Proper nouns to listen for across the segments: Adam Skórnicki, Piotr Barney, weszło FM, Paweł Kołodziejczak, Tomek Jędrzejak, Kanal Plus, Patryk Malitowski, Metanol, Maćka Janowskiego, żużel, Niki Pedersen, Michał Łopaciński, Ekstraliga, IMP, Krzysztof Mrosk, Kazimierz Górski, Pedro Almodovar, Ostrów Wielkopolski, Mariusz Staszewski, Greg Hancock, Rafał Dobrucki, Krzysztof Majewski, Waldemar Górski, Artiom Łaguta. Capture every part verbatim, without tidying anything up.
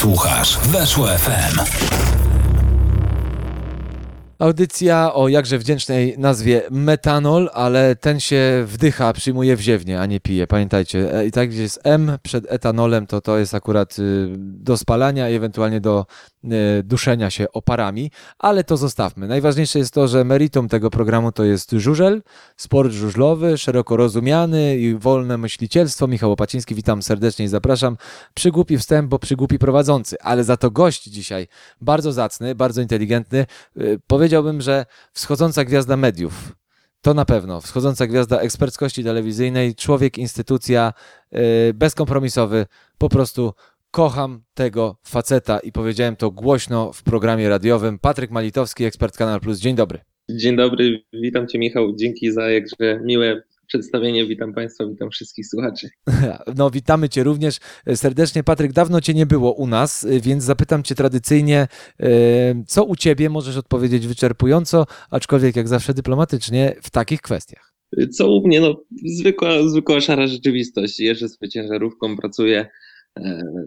Słuchasz Weszło F M. Audycja o jakże wdzięcznej nazwie Metanol, ale ten się wdycha, przyjmuje wziewnie, a nie pije. Pamiętajcie, i tak gdzie jest M przed etanolem, to to jest akurat do spalania i ewentualnie do duszenia się oparami, ale to zostawmy. Najważniejsze jest to, że meritum tego programu to jest żużel, sport żużlowy, szeroko rozumiany i wolne myślicielstwo. Michał Łopaciński, witam serdecznie i zapraszam. Przygłupi wstęp, bo przygłupi prowadzący, ale za to gość dzisiaj bardzo zacny, bardzo inteligentny. Powiedziałbym, że wschodząca gwiazda mediów, to na pewno, wschodząca gwiazda eksperckości telewizyjnej, człowiek, instytucja, bezkompromisowy, po prostu kocham tego faceta i powiedziałem to głośno w programie radiowym. Patryk Malitowski, ekspert Kanal Plus. Dzień dobry. Dzień dobry, witam Cię Michał, dzięki za jakże miłe przedstawienie, witam Państwa, witam wszystkich słuchaczy. No witamy Cię również serdecznie. Patryk, dawno Cię nie było u nas, więc zapytam Cię tradycyjnie, co u Ciebie, możesz odpowiedzieć wyczerpująco, aczkolwiek jak zawsze dyplomatycznie w takich kwestiach. Co u mnie? No zwykła, zwykła szara rzeczywistość. Jeżdżę sobie ciężarówką, pracuję.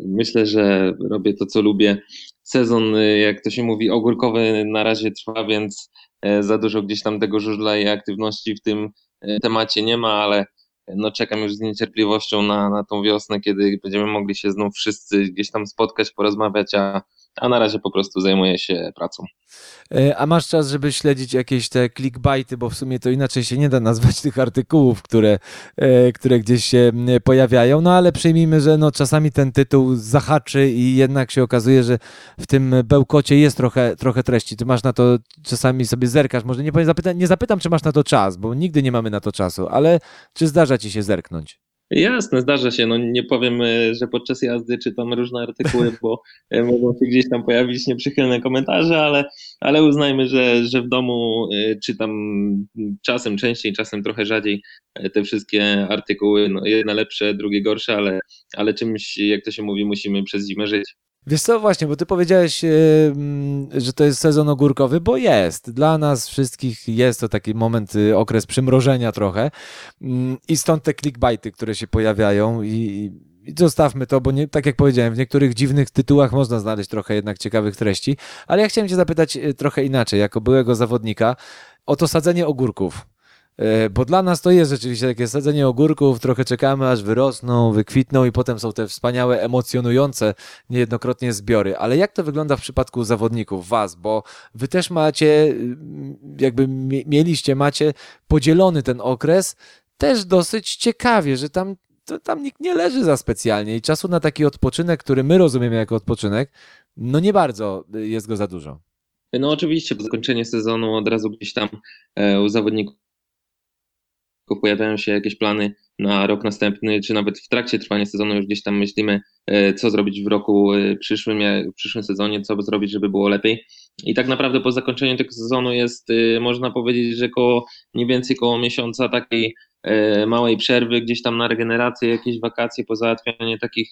Myślę, że robię to, co lubię. Sezon, jak to się mówi, ogórkowy na razie trwa, więc za dużo gdzieś tam tego żużla i aktywności w tym temacie nie ma, ale no czekam już z niecierpliwością na, na tą wiosnę, kiedy będziemy mogli się znów wszyscy gdzieś tam spotkać, porozmawiać, a A na razie po prostu zajmuję się pracą. A masz czas, żeby śledzić jakieś te clickbaity, bo w sumie to inaczej się nie da nazwać tych artykułów, które, które gdzieś się pojawiają, no ale przyjmijmy, że no czasami ten tytuł zahaczy i jednak się okazuje, że w tym bełkocie jest trochę, trochę treści. Ty masz na to, czasami sobie zerkasz, może nie, zapyta, nie zapytam, czy masz na to czas, bo nigdy nie mamy na to czasu, ale czy zdarza ci się zerknąć? Jasne, zdarza się. No nie powiem, że podczas jazdy czytam różne artykuły, bo mogą się gdzieś tam pojawić nieprzychylne komentarze, ale, ale uznajmy, że, że w domu czytam czasem częściej, czasem trochę rzadziej te wszystkie artykuły. No, jedne lepsze, drugie gorsze, ale, ale czymś, jak to się mówi, musimy przez zimę żyć. Wiesz co, właśnie, bo ty powiedziałeś, że to jest sezon ogórkowy, bo jest. Dla nas wszystkich jest to taki moment, okres przymrożenia trochę i stąd te clickbaity, które się pojawiają i zostawmy to, bo nie, tak jak powiedziałem, w niektórych dziwnych tytułach można znaleźć trochę jednak ciekawych treści, ale ja chciałem cię zapytać trochę inaczej, jako byłego zawodnika, o to sadzenie ogórków. Bo dla nas to jest rzeczywiście takie sadzenie ogórków, trochę czekamy, aż wyrosną, wykwitną i potem są te wspaniałe, emocjonujące niejednokrotnie zbiory. Ale jak to wygląda w przypadku zawodników, was? Bo wy też macie, jakby mieliście, macie podzielony ten okres też dosyć ciekawie, że tam, to, tam nikt nie leży za specjalnie i czasu na taki odpoczynek, który my rozumiemy jako odpoczynek, no nie bardzo jest go za dużo. No oczywiście, po zakończeniu sezonu od razu gdzieś tam u zawodników pojawiają się jakieś plany na rok następny, czy nawet w trakcie trwania sezonu już gdzieś tam myślimy, co zrobić w roku przyszłym, w przyszłym sezonie, co zrobić, żeby było lepiej. I tak naprawdę po zakończeniu tego sezonu jest, można powiedzieć, że koło, mniej więcej koło miesiąca takiej małej przerwy, gdzieś tam na regenerację, jakieś wakacje, po załatwianie takich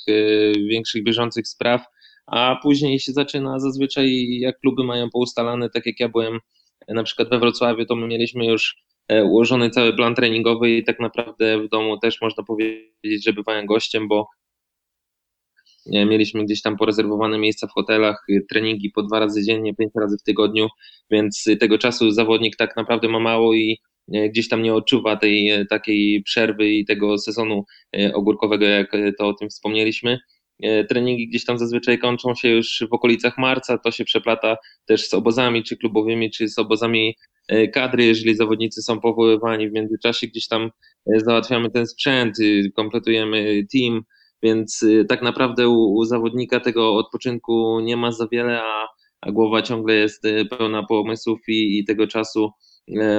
większych, bieżących spraw, a później się zaczyna zazwyczaj, jak kluby mają poustalane, tak jak ja byłem na przykład we Wrocławiu, to my mieliśmy już ułożony cały plan treningowy i tak naprawdę w domu też można powiedzieć, że bywałem gościem, bo mieliśmy gdzieś tam porezerwowane miejsca w hotelach, treningi po dwa razy dziennie, pięć razy w tygodniu, więc tego czasu zawodnik tak naprawdę ma mało i gdzieś tam nie odczuwa tej takiej przerwy i tego sezonu ogórkowego, jak to o tym wspomnieliśmy. Treningi gdzieś tam zazwyczaj kończą się już w okolicach marca, to się przeplata też z obozami czy klubowymi, czy z obozami kadry, jeżeli zawodnicy są powoływani w międzyczasie, gdzieś tam załatwiamy ten sprzęt, kompletujemy team, więc tak naprawdę u, u zawodnika tego odpoczynku nie ma za wiele, a, a głowa ciągle jest pełna pomysłów i, i tego czasu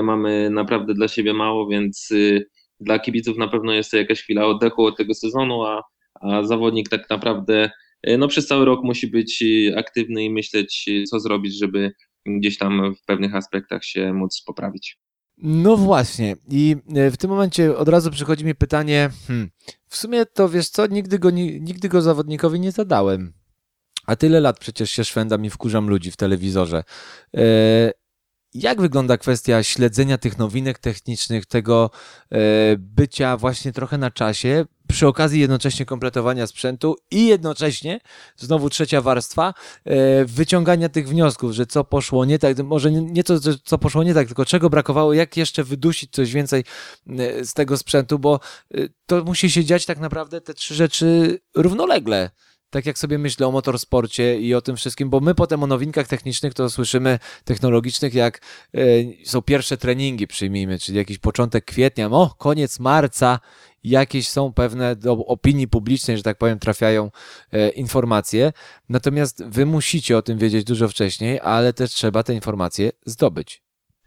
mamy naprawdę dla siebie mało, więc dla kibiców na pewno jest to jakaś chwila oddechu od tego sezonu, a, a zawodnik tak naprawdę no, przez cały rok musi być aktywny i myśleć, co zrobić, żeby gdzieś tam w pewnych aspektach się móc poprawić. No właśnie i w tym momencie od razu przychodzi mi pytanie, hmm, w sumie to wiesz co, nigdy go, nigdy go zawodnikowi nie zadałem, a tyle lat przecież się szwędam i wkurzam ludzi w telewizorze. E, jak wygląda kwestia śledzenia tych nowinek technicznych, tego e, bycia właśnie trochę na czasie, przy okazji jednocześnie kompletowania sprzętu i jednocześnie, znowu trzecia warstwa, wyciągania tych wniosków, że co poszło nie tak, może nie to, co poszło nie tak, tylko czego brakowało, jak jeszcze wydusić coś więcej z tego sprzętu, bo to musi się dziać tak naprawdę te trzy rzeczy równolegle. Tak jak sobie myślę o motorsporcie i o tym wszystkim, bo my potem o nowinkach technicznych to słyszymy, technologicznych, jak y, są pierwsze treningi, przyjmijmy, czyli jakiś początek kwietnia, no koniec marca, jakieś są pewne do opinii publicznej, że tak powiem, trafiają e, informacje. Natomiast wy musicie o tym wiedzieć dużo wcześniej, ale też trzeba te informacje zdobyć.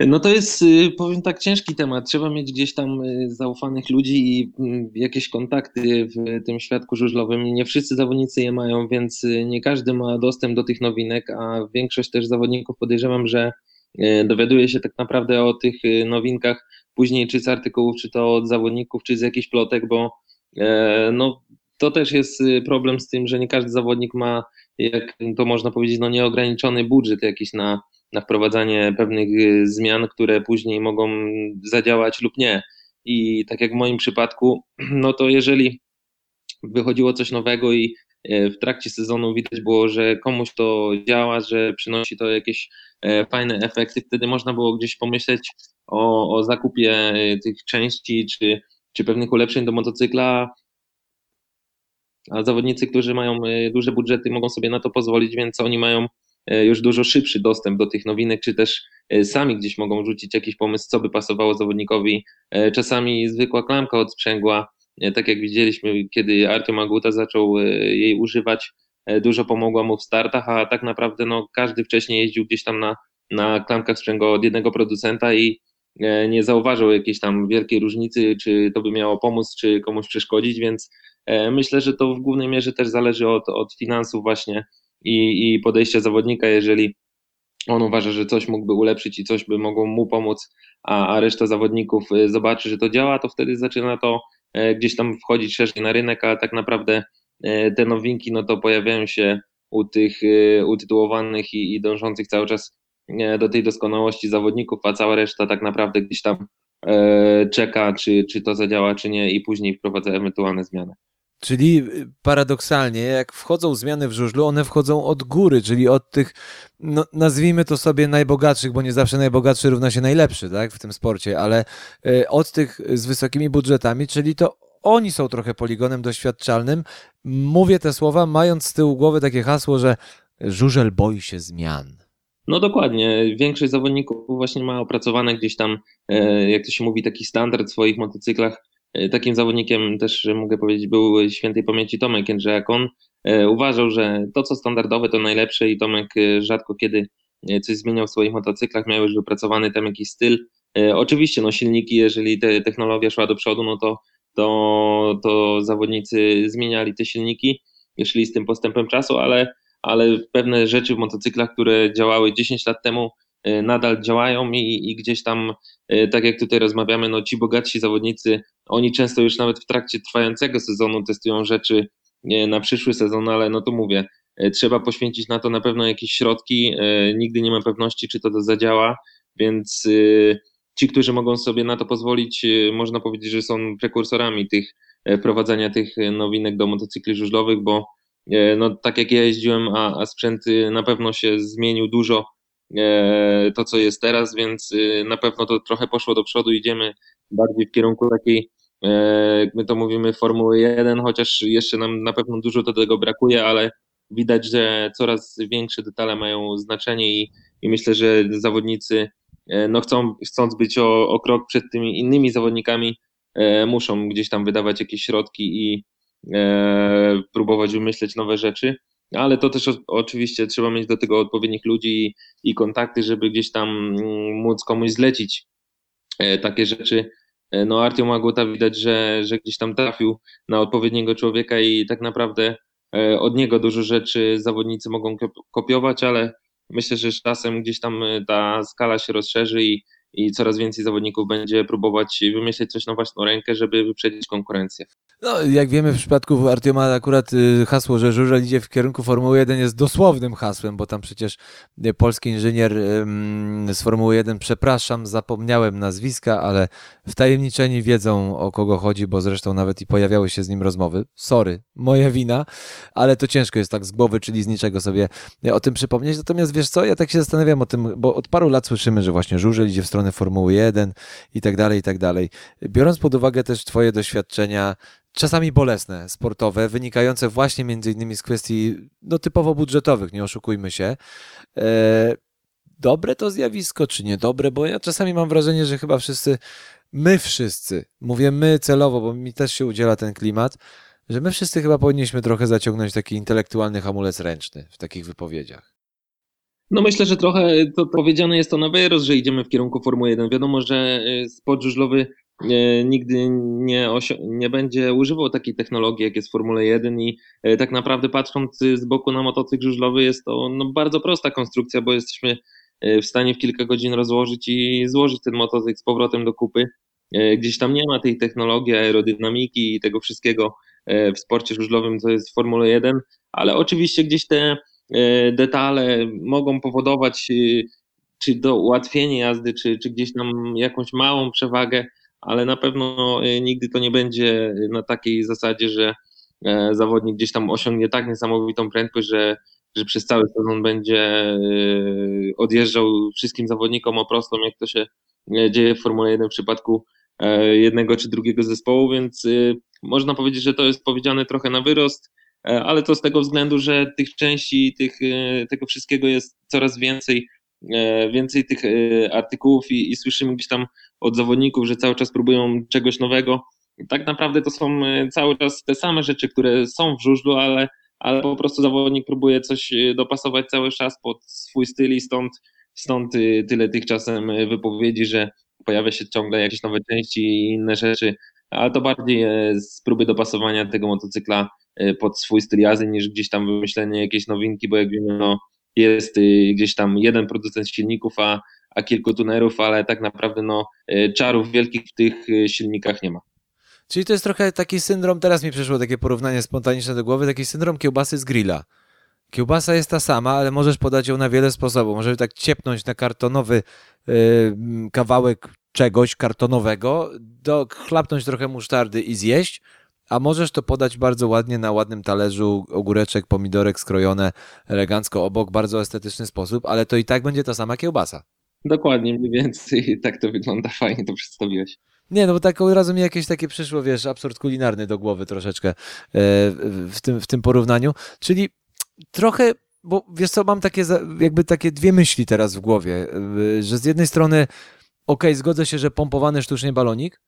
No to jest, powiem tak, ciężki temat. Trzeba mieć gdzieś tam zaufanych ludzi i jakieś kontakty w tym świadku żużlowym. Nie wszyscy zawodnicy je mają, więc nie każdy ma dostęp do tych nowinek, a większość też zawodników, podejrzewam, że dowiaduje się tak naprawdę o tych nowinkach później, czy z artykułów, czy to od zawodników, czy z jakichś plotek, bo no, to też jest problem z tym, że nie każdy zawodnik ma, jak to można powiedzieć, no nieograniczony budżet jakiś na na wprowadzanie pewnych zmian, które później mogą zadziałać lub nie. I tak jak w moim przypadku, no to jeżeli wychodziło coś nowego i w trakcie sezonu widać było, że komuś to działa, że przynosi to jakieś fajne efekty, wtedy można było gdzieś pomyśleć o, o zakupie tych części czy, czy pewnych ulepszeń do motocykla, a zawodnicy, którzy mają duże budżety, mogą sobie na to pozwolić, więc oni mają już dużo szybszy dostęp do tych nowinek, czy też sami gdzieś mogą rzucić jakiś pomysł, co by pasowało zawodnikowi. Czasami zwykła klamka od sprzęgła, tak jak widzieliśmy, kiedy Artiom Łaguta zaczął jej używać, dużo pomogła mu w startach, a tak naprawdę no, każdy wcześniej jeździł gdzieś tam na, na klamkach sprzęgła od jednego producenta i nie zauważył jakiejś tam wielkiej różnicy, czy to by miało pomóc, czy komuś przeszkodzić, więc myślę, że to w głównej mierze też zależy od, od finansów właśnie, i podejścia zawodnika, jeżeli on uważa, że coś mógłby ulepszyć i coś by mogło mu pomóc, a reszta zawodników zobaczy, że to działa, to wtedy zaczyna to gdzieś tam wchodzić szerzej na rynek, a tak naprawdę te nowinki no to pojawiają się u tych utytułowanych i dążących cały czas do tej doskonałości zawodników, a cała reszta tak naprawdę gdzieś tam czeka, czy, czy to zadziała, czy nie i później wprowadza ewentualne zmiany. Czyli paradoksalnie, jak wchodzą zmiany w żużlu, one wchodzą od góry, czyli od tych, no, nazwijmy to sobie najbogatszych, bo nie zawsze najbogatszy równa się najlepszy, tak, w tym sporcie, ale y, od tych z wysokimi budżetami, czyli to oni są trochę poligonem doświadczalnym. Mówię te słowa, mając z tyłu głowy takie hasło, że żużel boi się zmian. No dokładnie, większość zawodników właśnie ma opracowane gdzieś tam, y, jak to się mówi, taki standard w swoich motocyklach. Takim zawodnikiem też, mogę powiedzieć, był świętej pamięci Tomek Jędrzejak. On uważał, że to, co standardowe, to najlepsze i Tomek rzadko kiedy coś zmieniał w swoich motocyklach, miał już wypracowany tam jakiś styl. Oczywiście no silniki, jeżeli te technologia szła do przodu, no to, to, to zawodnicy zmieniali te silniki, szli z tym postępem czasu, ale, ale pewne rzeczy w motocyklach, które działały dziesięć lat temu, nadal działają i, i gdzieś tam, tak jak tutaj rozmawiamy, no ci bogatsi zawodnicy, oni często już nawet w trakcie trwającego sezonu testują rzeczy na przyszły sezon, ale no to mówię, trzeba poświęcić na to na pewno jakieś środki, nigdy nie ma pewności, czy to, to zadziała, więc ci, którzy mogą sobie na to pozwolić, można powiedzieć, że są prekursorami tych wprowadzania tych nowinek do motocykli żużlowych, bo no tak jak ja jeździłem, a, a sprzęt na pewno się zmienił dużo, to, co jest teraz, więc na pewno to trochę poszło do przodu, idziemy bardziej w kierunku takiej, my to mówimy, Formuły jeden, chociaż jeszcze nam na pewno dużo do tego brakuje, ale widać, że coraz większe detale mają znaczenie i, i myślę, że zawodnicy no chcą, chcąc być o, o krok przed tymi innymi zawodnikami, muszą gdzieś tam wydawać jakieś środki i e, próbować wymyśleć nowe rzeczy. Ale to też oczywiście trzeba mieć do tego odpowiednich ludzi i kontakty, żeby gdzieś tam móc komuś zlecić takie rzeczy. No Artiom Łaguta widać, że, że gdzieś tam trafił na odpowiedniego człowieka i tak naprawdę od niego dużo rzeczy zawodnicy mogą kopiować, ale myślę, że z czasem gdzieś tam ta skala się rozszerzy i, i coraz więcej zawodników będzie próbować wymyśleć coś na własną rękę, żeby wyprzedzić konkurencję. No, jak wiemy, w przypadku Artioma akurat hasło, że żużel idzie w kierunku Formuły jeden, jest dosłownym hasłem, bo tam przecież polski inżynier z Formuły jeden, przepraszam, zapomniałem nazwiska, ale wtajemniczeni wiedzą, o kogo chodzi, bo zresztą nawet i pojawiały się z nim rozmowy. Sorry, moja wina, ale to ciężko jest tak z głowy, czyli z niczego sobie o tym przypomnieć. Natomiast wiesz co, ja tak się zastanawiam o tym, bo od paru lat słyszymy, że właśnie żużel idzie w stronę Formuły jeden i tak dalej, i tak dalej. Biorąc pod uwagę też twoje doświadczenia, czasami bolesne, sportowe, wynikające właśnie między innymi z kwestii no, typowo budżetowych, nie oszukujmy się. E, dobre to zjawisko, czy niedobre? Bo ja czasami mam wrażenie, że chyba wszyscy, my wszyscy, mówię my celowo, bo mi też się udziela ten klimat, że my wszyscy chyba powinniśmy trochę zaciągnąć taki intelektualny hamulec ręczny w takich wypowiedziach. No myślę, że trochę to powiedziane jest to na wyrost, że idziemy w kierunku Formuły jeden. Wiadomo, że sport żużlowy nigdy nie, osio- nie będzie używał takiej technologii, jak jest w Formule jeden i tak naprawdę patrząc z boku na motocykl żużlowy jest to no, bardzo prosta konstrukcja, bo jesteśmy w stanie w kilka godzin rozłożyć i złożyć ten motocykl z powrotem do kupy. Gdzieś tam nie ma tej technologii, aerodynamiki i tego wszystkiego w sporcie żużlowym, co jest w Formule jeden, ale oczywiście gdzieś te detale mogą powodować czy to ułatwienie jazdy, czy, czy gdzieś tam jakąś małą przewagę, ale na pewno nigdy to nie będzie na takiej zasadzie, że zawodnik gdzieś tam osiągnie tak niesamowitą prędkość, że, że przez cały sezon będzie odjeżdżał wszystkim zawodnikom o prostą, jak to się dzieje w Formule jeden w przypadku jednego czy drugiego zespołu, więc można powiedzieć, że to jest powiedziane trochę na wyrost, ale to z tego względu, że tych części, tych, tego wszystkiego jest coraz więcej, więcej tych artykułów i, i słyszymy gdzieś tam od zawodników, że cały czas próbują czegoś nowego. Tak naprawdę to są cały czas te same rzeczy, które są w żużlu, ale, ale po prostu zawodnik próbuje coś dopasować cały czas pod swój styl i stąd, stąd tyle tych czasem wypowiedzi, że pojawia się ciągle jakieś nowe części i inne rzeczy, ale to bardziej z próby dopasowania tego motocykla pod swój styl jazdy niż gdzieś tam wymyślenie jakiejś nowinki, bo jak wiemy, no, jest gdzieś tam jeden producent silników, a, a kilku tunerów, ale tak naprawdę no, czarów wielkich w tych silnikach nie ma. Czyli to jest trochę taki syndrom, teraz mi przyszło takie porównanie spontaniczne do głowy, taki syndrom kiełbasy z grilla. Kiełbasa jest ta sama, ale możesz podać ją na wiele sposobów. Możesz tak ciepnąć na kartonowy yy, kawałek czegoś kartonowego, do, chlapnąć trochę musztardy i zjeść, a możesz to podać bardzo ładnie na ładnym talerzu, ogóreczek, pomidorek skrojone elegancko obok, bardzo estetyczny sposób, ale to i tak będzie ta sama kiełbasa. Dokładnie, mniej więcej tak to wygląda, fajnie to przedstawiłeś. Nie, no bo tak od razu mi jakieś takie przyszło, wiesz, absurd kulinarny do głowy troszeczkę w tym, w tym porównaniu, czyli trochę, bo wiesz co, mam takie jakby takie dwie myśli teraz w głowie, że z jednej strony okej, okay, zgodzę się, że pompowany sztucznie balonik,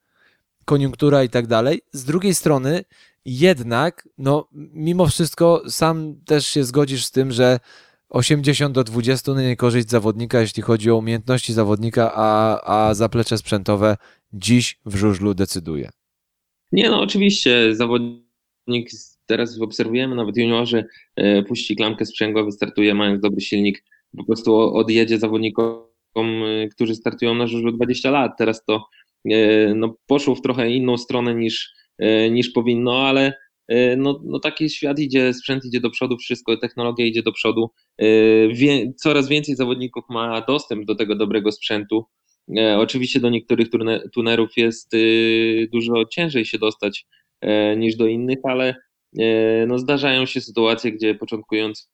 koniunktura i tak dalej. Z drugiej strony jednak, no mimo wszystko sam też się zgodzisz z tym, że osiemdziesiąt do dwudziestu na niekorzyść zawodnika, jeśli chodzi o umiejętności zawodnika, a, a zaplecze sprzętowe dziś w żużlu decyduje. Nie, no oczywiście zawodnik, teraz obserwujemy, nawet juniorzy e, puści klamkę sprzęgła, wystartuje mając dobry silnik, po prostu odjedzie zawodnikom, którzy startują na żużlu dwadzieścia lat. Teraz to no, poszło w trochę inną stronę niż, niż powinno, ale no, no, taki świat idzie, sprzęt idzie do przodu, wszystko, technologia idzie do przodu. Wie, coraz więcej zawodników ma dostęp do tego dobrego sprzętu. Oczywiście do niektórych tunerów jest dużo ciężej się dostać niż do innych, ale no, zdarzają się sytuacje, gdzie początkujący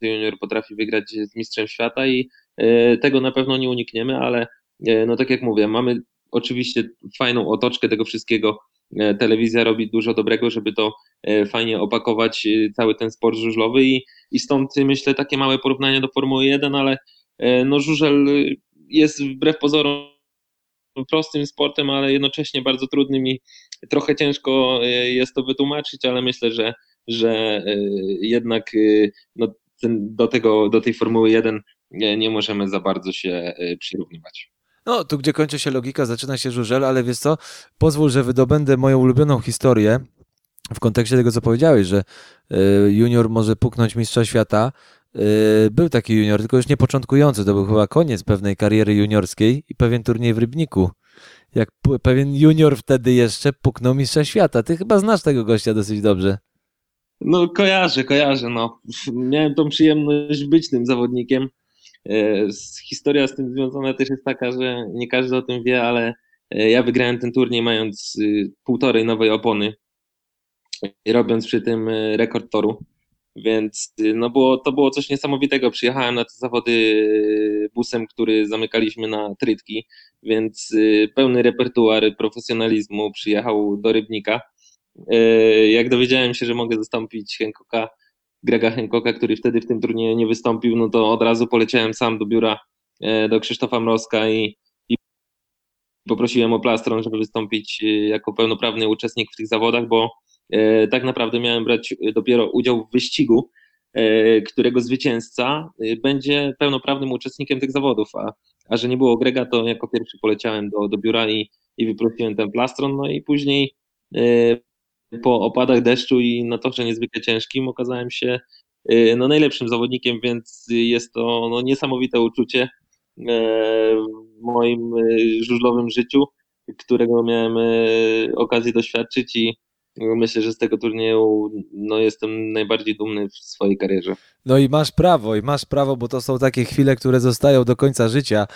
junior potrafi wygrać z mistrzem świata i tego na pewno nie unikniemy, ale no tak jak mówię, mamy oczywiście fajną otoczkę tego wszystkiego, telewizja robi dużo dobrego, żeby to fajnie opakować cały ten sport żużlowy i, i stąd myślę takie małe porównania do Formuły jeden, ale no żużel jest wbrew pozorom prostym sportem, ale jednocześnie bardzo trudnym i trochę ciężko jest to wytłumaczyć, ale myślę, że, że jednak no, ten, do, tego, do tej Formuły jeden nie, nie możemy za bardzo się przyrównywać. No, tu gdzie kończy się logika, zaczyna się żużel, ale wiesz co, pozwól, że wydobędę moją ulubioną historię w kontekście tego, co powiedziałeś, że junior może puknąć mistrza świata. Był taki junior, tylko już nie początkujący, to był chyba koniec pewnej kariery juniorskiej i pewien turniej w Rybniku jak pewien junior wtedy jeszcze puknął mistrza świata. Ty chyba znasz tego gościa dosyć dobrze. No kojarzę, kojarzę. No. Miałem tą przyjemność być tym zawodnikiem. Historia z tym związana też jest taka, że nie każdy o tym wie, ale ja wygrałem ten turniej mając półtorej nowej opony, robiąc przy tym rekord toru. Więc no było, to było coś niesamowitego. Przyjechałem na te zawody busem, który zamykaliśmy na Trytki, więc pełny repertuar profesjonalizmu przyjechał do Rybnika. Jak dowiedziałem się, że mogę zastąpić Hancocka, Grega Hancocka, który wtedy w tym turnieju nie wystąpił, no to od razu poleciałem sam do biura do Krzysztofa Mroska i, i poprosiłem o plastron, żeby wystąpić jako pełnoprawny uczestnik w tych zawodach, bo tak naprawdę miałem brać dopiero udział w wyścigu, którego zwycięzca będzie pełnoprawnym uczestnikiem tych zawodów, a, a że nie było Grega, to jako pierwszy poleciałem do, do biura i, i wyprosiłem ten plastron, no i później po opadach deszczu i na torze niezwykle ciężkim okazałem się no, najlepszym zawodnikiem, więc jest to no, niesamowite uczucie w moim żużlowym życiu, którego miałem okazję doświadczyć i myślę, że z tego turnieju no, jestem najbardziej dumny w swojej karierze. No i masz prawo, i masz prawo, bo to są takie chwile, które zostają do końca życia.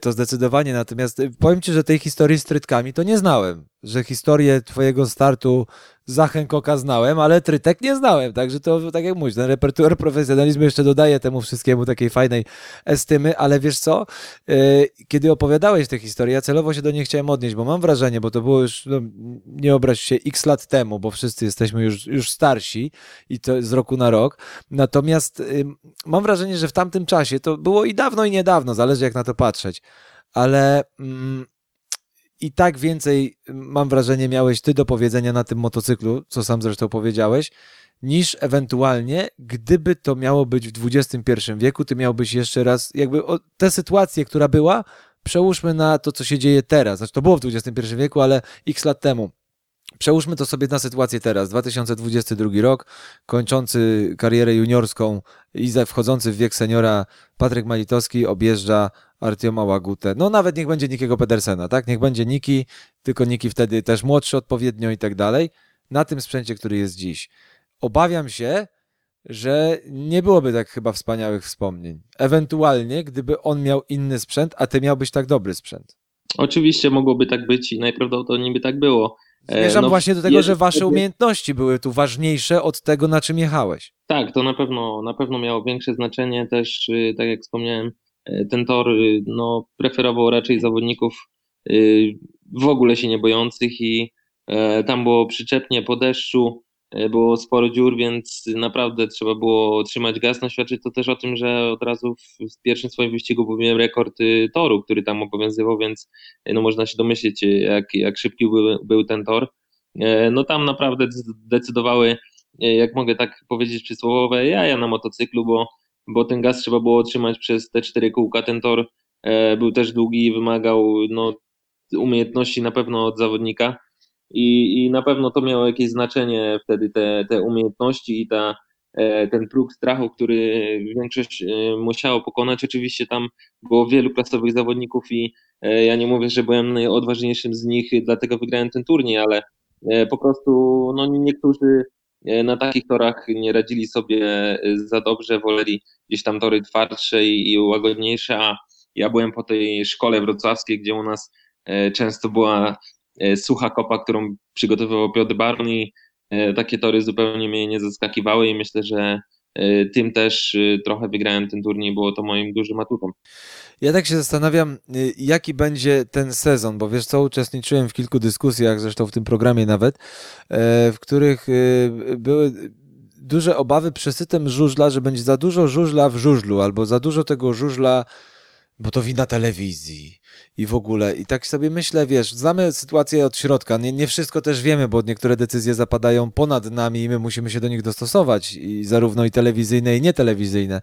To zdecydowanie. Natomiast powiem Ci, że tej historii z trytkami to nie znałem, że historię Twojego startu za Hancocka znałem, ale trytek nie znałem. Także to tak jak mówisz, ten repertuar profesjonalizmu jeszcze dodaje temu wszystkiemu takiej fajnej estymy, ale wiesz co? Kiedy opowiadałeś tę historię, ja celowo się do niej chciałem odnieść, bo mam wrażenie, bo to było już, no, nie obraź się, x lat temu, bo wszyscy jesteśmy już, już starsi i to z roku na rok. Natomiast mam wrażenie, że w tamtym czasie, to było i dawno i niedawno, zależy jak na to patrzeć, ale mm, i tak więcej, mam wrażenie, miałeś ty do powiedzenia na tym motocyklu, co sam zresztą powiedziałeś, niż ewentualnie, gdyby to miało być w dwudziestym pierwszym wieku, ty miałbyś jeszcze raz, jakby o, tę sytuację, która była, przełóżmy na to, co się dzieje teraz, znaczy to było w dwudziestym pierwszym wieku, ale x lat temu. Przełóżmy to sobie na sytuację teraz, dwa tysiące dwudziesty drugi rok, kończący karierę juniorską i wchodzący w wiek seniora Patryk Malitowski objeżdża Artioma Łagutę. No nawet niech będzie Nikiego Pedersena, tak? Niech będzie Niki, tylko Niki wtedy też młodszy odpowiednio i tak dalej, na tym sprzęcie, który jest dziś. Obawiam się, że nie byłoby tak chyba wspaniałych wspomnień. Ewentualnie, gdyby on miał inny sprzęt, a ty miałbyś tak dobry sprzęt. Oczywiście mogłoby tak być i najprawdopodobniej by tak było. Zmierzam no, właśnie do tego, że wasze umiejętności były tu ważniejsze od tego, na czym jechałeś. Tak, to na pewno na pewno miało większe znaczenie też, tak jak wspomniałem, ten tor no, preferował raczej zawodników w ogóle się nie bojących i tam było przyczepnie po deszczu, było sporo dziur, więc naprawdę trzeba było trzymać gaz. No świadczy to też o tym, że od razu w, w pierwszym swoim wyścigu pobiłem rekord toru, który tam obowiązywał, więc no, można się domyślić, jak, jak szybki był, był ten tor. No tam naprawdę decydowały, jak mogę tak powiedzieć, przysłowowe jaja na motocyklu, bo, bo ten gaz trzeba było trzymać przez te cztery kółka. Ten tor był też długi i wymagał no, umiejętności na pewno od zawodnika. I, i na pewno to miało jakieś znaczenie wtedy, te, te umiejętności i ta, ten próg strachu, który większość musiało pokonać. Oczywiście tam było wielu klasowych zawodników i ja nie mówię, że byłem najodważniejszym z nich, dlatego wygrałem ten turniej, ale po prostu no, niektórzy na takich torach nie radzili sobie za dobrze, woleli gdzieś tam tory twardsze i, i łagodniejsze, a ja byłem po tej szkole wrocławskiej, gdzie u nas często była sucha kopa, którą przygotowywał Piotr Barney. Takie tory zupełnie mnie nie zaskakiwały i myślę, że tym też trochę wygrałem ten turniej, było to moim dużym atutem. Ja tak się zastanawiam, jaki będzie ten sezon, bo wiesz co, uczestniczyłem w kilku dyskusjach, zresztą w tym programie nawet, w których były duże obawy przesytem żużla, że będzie za dużo żużla w żużlu, albo za dużo tego żużla, bo to wina telewizji i w ogóle. I tak sobie myślę, wiesz, znamy sytuację od środka, nie, nie wszystko też wiemy, bo niektóre decyzje zapadają ponad nami i my musimy się do nich dostosować, i zarówno i telewizyjne, i nietelewizyjne.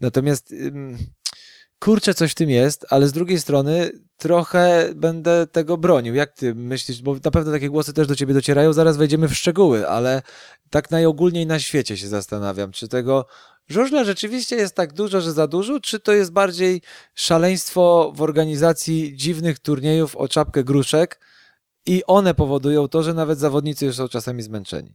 Natomiast ym, kurczę, coś w tym jest, ale z drugiej strony trochę będę tego bronił. Jak ty myślisz? Bo na pewno takie głosy też do ciebie docierają, zaraz wejdziemy w szczegóły, ale tak najogólniej na świecie się zastanawiam, czy tego żużla rzeczywiście jest tak dużo, że za dużo, czy to jest bardziej szaleństwo w organizacji dziwnych turniejów o czapkę gruszek i one powodują to, że nawet zawodnicy już są czasami zmęczeni?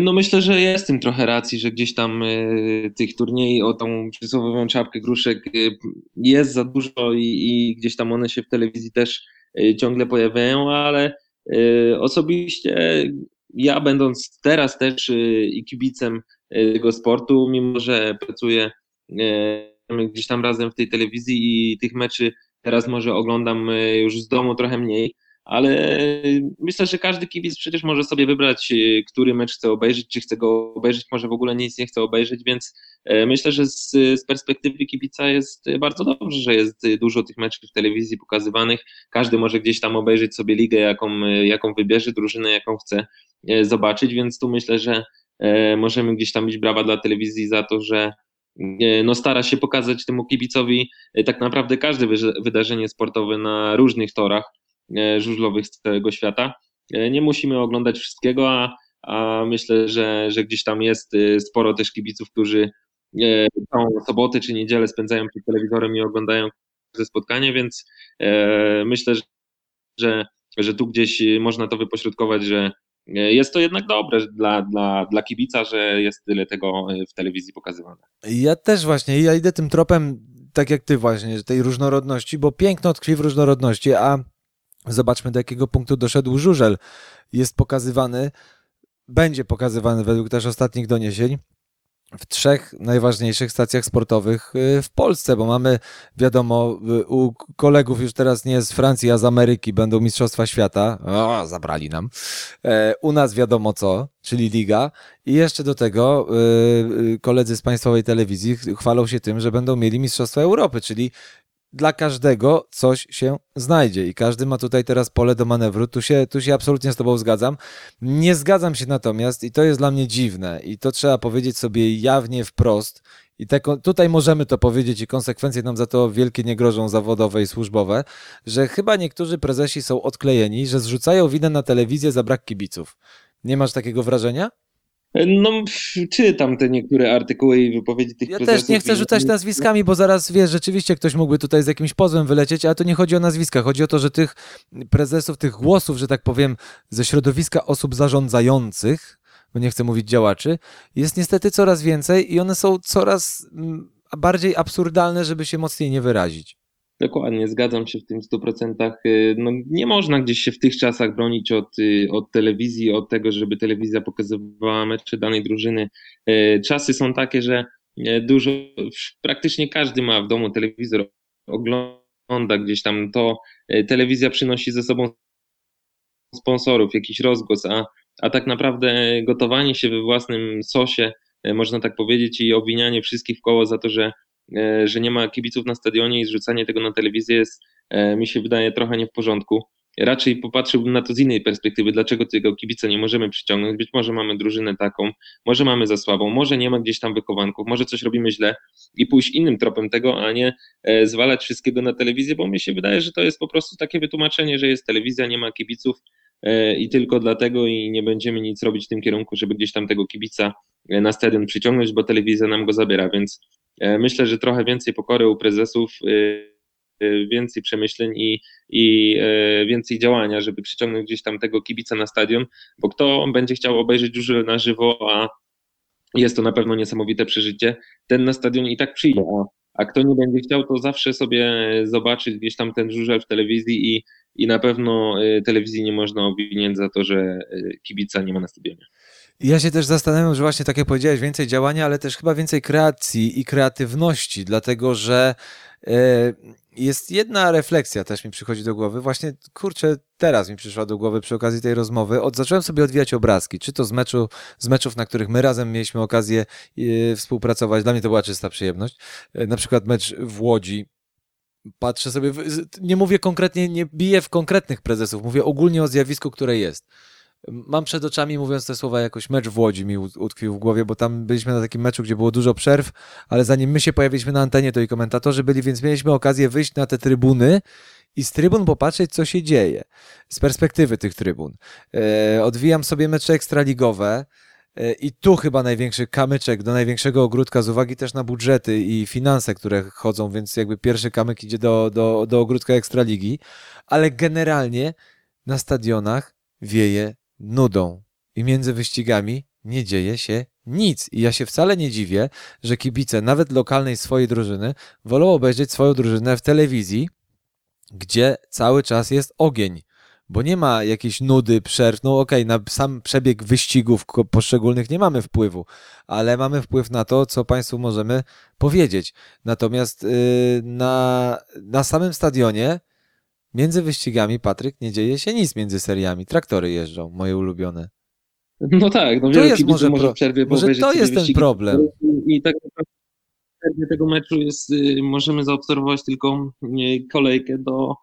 No myślę, że jest w tym trochę racji, że gdzieś tam y, tych turniej o tą przysłowiową czapkę gruszek y, jest za dużo i, i gdzieś tam one się w telewizji też y, ciągle pojawiają, ale y, osobiście ja będąc teraz też y, i kibicem y, tego sportu, mimo że pracuję y, gdzieś tam razem w tej telewizji i tych meczy teraz może oglądam y, już z domu trochę mniej, ale myślę, że każdy kibic przecież może sobie wybrać, który mecz chce obejrzeć, czy chce go obejrzeć, może w ogóle nic nie chce obejrzeć, więc myślę, że z, z perspektywy kibica jest bardzo dobrze, że jest dużo tych meczów w telewizji pokazywanych, każdy może gdzieś tam obejrzeć sobie ligę, jaką, jaką wybierze, drużynę, jaką chce zobaczyć, więc tu myślę, że możemy gdzieś tam bić brawa dla telewizji za to, że no stara się pokazać temu kibicowi tak naprawdę każde wydarzenie sportowe na różnych torach żużlowych z całego świata. Nie musimy oglądać wszystkiego, a, a myślę, że, że gdzieś tam jest sporo też kibiców, którzy całą sobotę czy niedzielę spędzają przed telewizorem i oglądają każde spotkanie, więc myślę, że, że tu gdzieś można to wypośrodkować, że jest to jednak dobre dla, dla, dla kibica, że jest tyle tego w telewizji pokazywane. Ja też właśnie, ja idę tym tropem, tak jak ty właśnie, tej różnorodności, bo piękno tkwi w różnorodności, a zobaczmy, do jakiego punktu doszedł żużel. Jest pokazywany, będzie pokazywany według też ostatnich doniesień w trzech najważniejszych stacjach sportowych w Polsce, bo mamy, wiadomo, u kolegów już teraz nie z Francji, a z Ameryki będą Mistrzostwa Świata. O, zabrali nam. U nas wiadomo co, czyli Liga. I jeszcze do tego koledzy z państwowej telewizji chwalą się tym, że będą mieli Mistrzostwa Europy, czyli dla każdego coś się znajdzie i każdy ma tutaj teraz pole do manewru. Tu się, tu się absolutnie z tobą zgadzam. Nie zgadzam się natomiast i to jest dla mnie dziwne i to trzeba powiedzieć sobie jawnie, wprost i te, tutaj możemy to powiedzieć i konsekwencje nam za to wielkie nie grożą zawodowe i służbowe, że chyba niektórzy prezesi są odklejeni, że zrzucają winę na telewizję za brak kibiców. Nie masz takiego wrażenia? No, czytam te niektóre artykuły i wypowiedzi tych prezesów. Ja też nie chcę rzucać nazwiskami, bo zaraz, wiesz, rzeczywiście ktoś mógłby tutaj z jakimś pozwem wylecieć, ale to nie chodzi o nazwiska, chodzi o to, że tych prezesów, tych głosów, że tak powiem, ze środowiska osób zarządzających, bo nie chcę mówić działaczy, jest niestety coraz więcej i one są coraz bardziej absurdalne, żeby się mocniej nie wyrazić. Dokładnie, zgadzam się w tym stu procentach. No, nie można gdzieś się w tych czasach bronić od, od telewizji, od tego, żeby telewizja pokazywała mecze danej drużyny. Czasy są takie, że dużo, praktycznie każdy ma w domu telewizor, ogląda gdzieś tam to. Telewizja przynosi ze sobą sponsorów, jakiś rozgłos, a, a tak naprawdę gotowanie się we własnym sosie, można tak powiedzieć, i obwinianie wszystkich w koło za to, że że nie ma kibiców na stadionie i zrzucanie tego na telewizję jest, mi się wydaje, trochę nie w porządku. Raczej popatrzyłbym na to z innej perspektywy, dlaczego tego kibica nie możemy przyciągnąć, być może mamy drużynę taką, może mamy za słabą, może nie ma gdzieś tam wychowanków, może coś robimy źle i pójść innym tropem tego, a nie zwalać wszystkiego na telewizję, bo mi się wydaje, że to jest po prostu takie wytłumaczenie, że jest telewizja, nie ma kibiców i tylko dlatego i nie będziemy nic robić w tym kierunku, żeby gdzieś tam tego kibica na stadion przyciągnąć, bo telewizja nam go zabiera, więc myślę, że trochę więcej pokory u prezesów, więcej przemyśleń i, i więcej działania, żeby przyciągnąć gdzieś tam tego kibica na stadion, bo kto będzie chciał obejrzeć żużel na żywo, a jest to na pewno niesamowite przeżycie, ten na stadion i tak przyjdzie, a kto nie będzie chciał, to zawsze sobie zobaczyć gdzieś tam ten żużel w telewizji i, i na pewno telewizji nie można obwiniać za to, że kibica nie ma na stadionie. Ja się też zastanawiam, że właśnie tak jak powiedziałeś, więcej działania, ale też chyba więcej kreacji i kreatywności, dlatego że jest jedna refleksja też mi przychodzi do głowy, właśnie kurczę teraz mi przyszła do głowy przy okazji tej rozmowy, od, zacząłem sobie odwijać obrazki, czy to z, meczu, z meczów, na których my razem mieliśmy okazję współpracować, dla mnie to była czysta przyjemność, na przykład mecz w Łodzi. Patrzę sobie, nie mówię konkretnie, nie biję w konkretnych prezesów, mówię ogólnie o zjawisku, które jest. Mam przed oczami, mówiąc te słowa, jakoś mecz w Łodzi mi utkwił w głowie, bo tam byliśmy na takim meczu, gdzie było dużo przerw, ale zanim my się pojawiliśmy na antenie, to i komentatorzy byli, więc mieliśmy okazję wyjść na te trybuny i z trybun popatrzeć, co się dzieje z perspektywy tych trybun. E, odwijam sobie mecze ekstraligowe e, i tu chyba największy kamyczek do największego ogródka z uwagi też na budżety i finanse, które chodzą, więc jakby pierwszy kamyk idzie do, do, do ogródka ekstraligi, ale generalnie na stadionach wieje nudą i między wyścigami nie dzieje się nic. I ja się wcale nie dziwię, że kibice nawet lokalnej swojej drużyny wolą obejrzeć swoją drużynę w telewizji, gdzie cały czas jest ogień, bo nie ma jakiejś nudy, przerw. No okej, okay, na sam przebieg wyścigów poszczególnych nie mamy wpływu, ale mamy wpływ na to, co Państwu możemy powiedzieć. Natomiast yy, na, na samym stadionie między wyścigami, Patryk, nie dzieje się nic między seriami. Traktory jeżdżą, moje ulubione. No tak, no wiele kibiców może w przerwie może obejrzeć. To jest ten problem. I tak naprawdę w przerwie tego meczu jest, możemy zaobserwować tylko kolejkę do,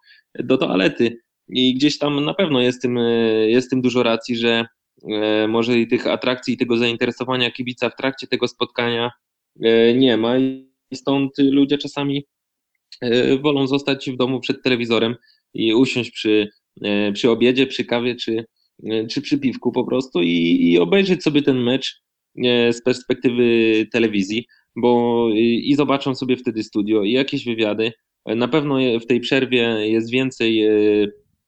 do toalety. I gdzieś tam na pewno jest tym, jest tym dużo racji, że może i tych atrakcji, i tego zainteresowania kibica w trakcie tego spotkania nie ma. I stąd ludzie czasami wolą zostać w domu przed telewizorem i usiąść przy, przy obiedzie, przy kawie czy, czy przy piwku po prostu i, i obejrzeć sobie ten mecz z perspektywy telewizji, bo i zobaczą sobie wtedy studio i jakieś wywiady. Na pewno w tej przerwie jest więcej,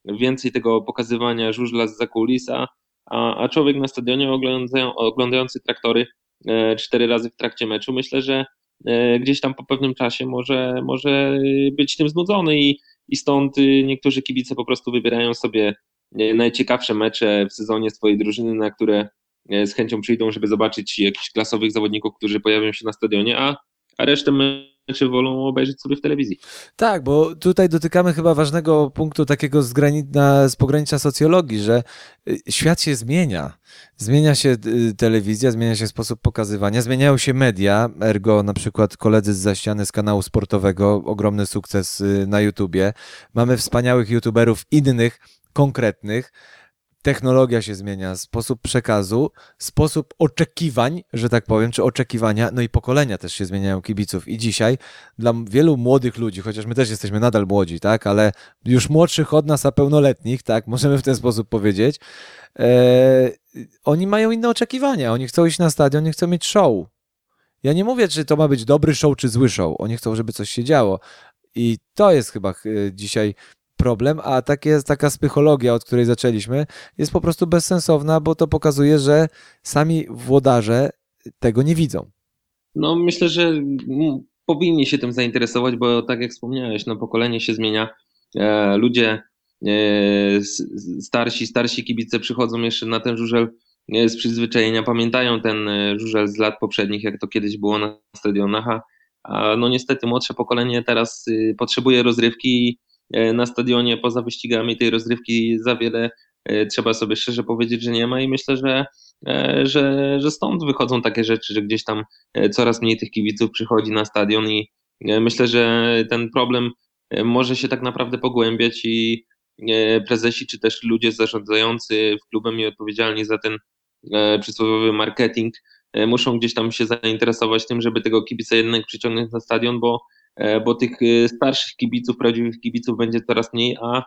więcej tego pokazywania żużla z zakulis, a, a człowiek na stadionie oglądają, oglądający traktory cztery razy w trakcie meczu, myślę, że gdzieś tam po pewnym czasie może, może być tym znudzony i, i stąd niektórzy kibice po prostu wybierają sobie najciekawsze mecze w sezonie swojej drużyny, na które z chęcią przyjdą, żeby zobaczyć jakichś klasowych zawodników, którzy pojawią się na stadionie, a, a resztę meczy wolą obejrzeć sobie w telewizji. Tak, bo tutaj dotykamy chyba ważnego punktu takiego z, granic- z pogranicza socjologii, że świat się zmienia. Zmienia się telewizja, zmienia się sposób pokazywania, zmieniają się media, ergo na przykład koledzy z zaściany z kanału sportowego, ogromny sukces na YouTubie. Mamy wspaniałych youtuberów innych, konkretnych. Technologia się zmienia, sposób przekazu, sposób oczekiwań, że tak powiem, czy oczekiwania, no i pokolenia też się zmieniają kibiców. I dzisiaj dla wielu młodych ludzi, chociaż my też jesteśmy nadal młodzi, tak, ale już młodszych od nas, a pełnoletnich, tak, możemy w ten sposób powiedzieć, eee, oni mają inne oczekiwania, oni chcą iść na stadion, oni chcą mieć show. Ja nie mówię, czy to ma być dobry show, czy zły show, oni chcą, żeby coś się działo. I to jest chyba dzisiaj problem, a tak jest, taka psychologia, od której zaczęliśmy, jest po prostu bezsensowna, bo to pokazuje, że sami włodarze tego nie widzą. No myślę, że powinni się tym zainteresować, bo tak jak wspomniałeś, no pokolenie się zmienia, ludzie starsi, starsi kibice przychodzą jeszcze na ten żużel z przyzwyczajenia, pamiętają ten żużel z lat poprzednich, jak to kiedyś było na stadionach, a, a no niestety młodsze pokolenie teraz potrzebuje rozrywki i na stadionie poza wyścigami tej rozrywki za wiele, trzeba sobie szczerze powiedzieć, że nie ma i myślę, że, że, że stąd wychodzą takie rzeczy, że gdzieś tam coraz mniej tych kibiców przychodzi na stadion i myślę, że ten problem może się tak naprawdę pogłębiać i prezesi czy też ludzie zarządzający klubem i odpowiedzialni za ten przysłowiowy marketing muszą gdzieś tam się zainteresować tym, żeby tego kibica jednak przyciągnąć na stadion, bo bo tych starszych kibiców, prawdziwych kibiców będzie coraz mniej, a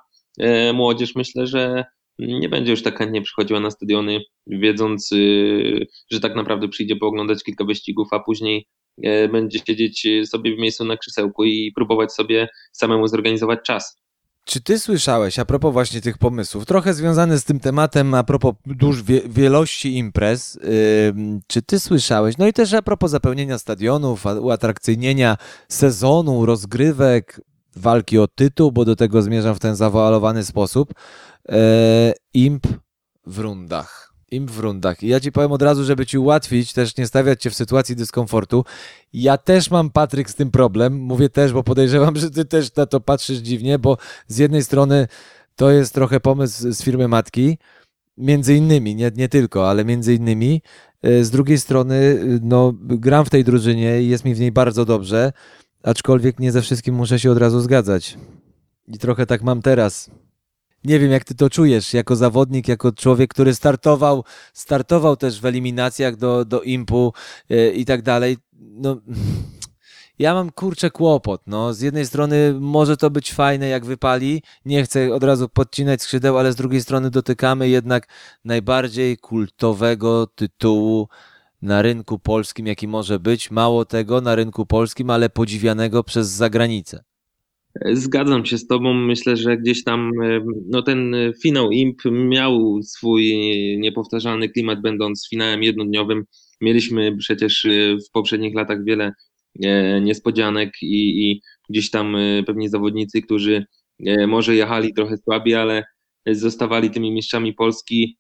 młodzież myślę, że nie będzie już tak chętnie przychodziła na stadiony, wiedząc, że tak naprawdę przyjdzie pooglądać kilka wyścigów, a później będzie siedzieć sobie w miejscu na krzesełku i próbować sobie samemu zorganizować czas. Czy ty słyszałeś, a propos właśnie tych pomysłów, trochę związany z tym tematem, a propos duż wie, wielości imprez, yy, czy ty słyszałeś, no i też a propos zapełnienia stadionów, uatrakcyjnienia sezonu, rozgrywek, walki o tytuł, bo do tego zmierzam w ten zawoalowany sposób, yy, imp w rundach. Im w rundach. I ja ci powiem od razu, żeby ci ułatwić, też nie stawiać cię w sytuacji dyskomfortu. Ja też mam, Patryk, z tym problem. Mówię też, bo podejrzewam, że ty też na to patrzysz dziwnie, bo z jednej strony to jest trochę pomysł z firmy matki, między innymi, nie, nie tylko, ale między innymi. Z drugiej strony no, gram w tej drużynie i jest mi w niej bardzo dobrze, aczkolwiek nie ze wszystkim muszę się od razu zgadzać. I trochę tak mam teraz. Nie wiem, jak ty to czujesz jako zawodnik, jako człowiek, który startował, startował też w eliminacjach do, do Impu yy, i tak dalej. No, ja mam kurczę kłopot. No. Z jednej strony może to być fajne, jak wypali, nie chcę od razu podcinać skrzydeł, ale z drugiej strony dotykamy jednak najbardziej kultowego tytułu na rynku polskim, jaki może być. Mało tego, na rynku polskim, ale podziwianego przez zagranicę. Zgadzam się z tobą, myślę, że gdzieś tam no ten finał I M P miał swój niepowtarzalny klimat, będąc finałem jednodniowym. Mieliśmy przecież w poprzednich latach wiele niespodzianek i, i gdzieś tam pewnie zawodnicy, którzy może jechali trochę słabiej, ale zostawali tymi mistrzami Polski,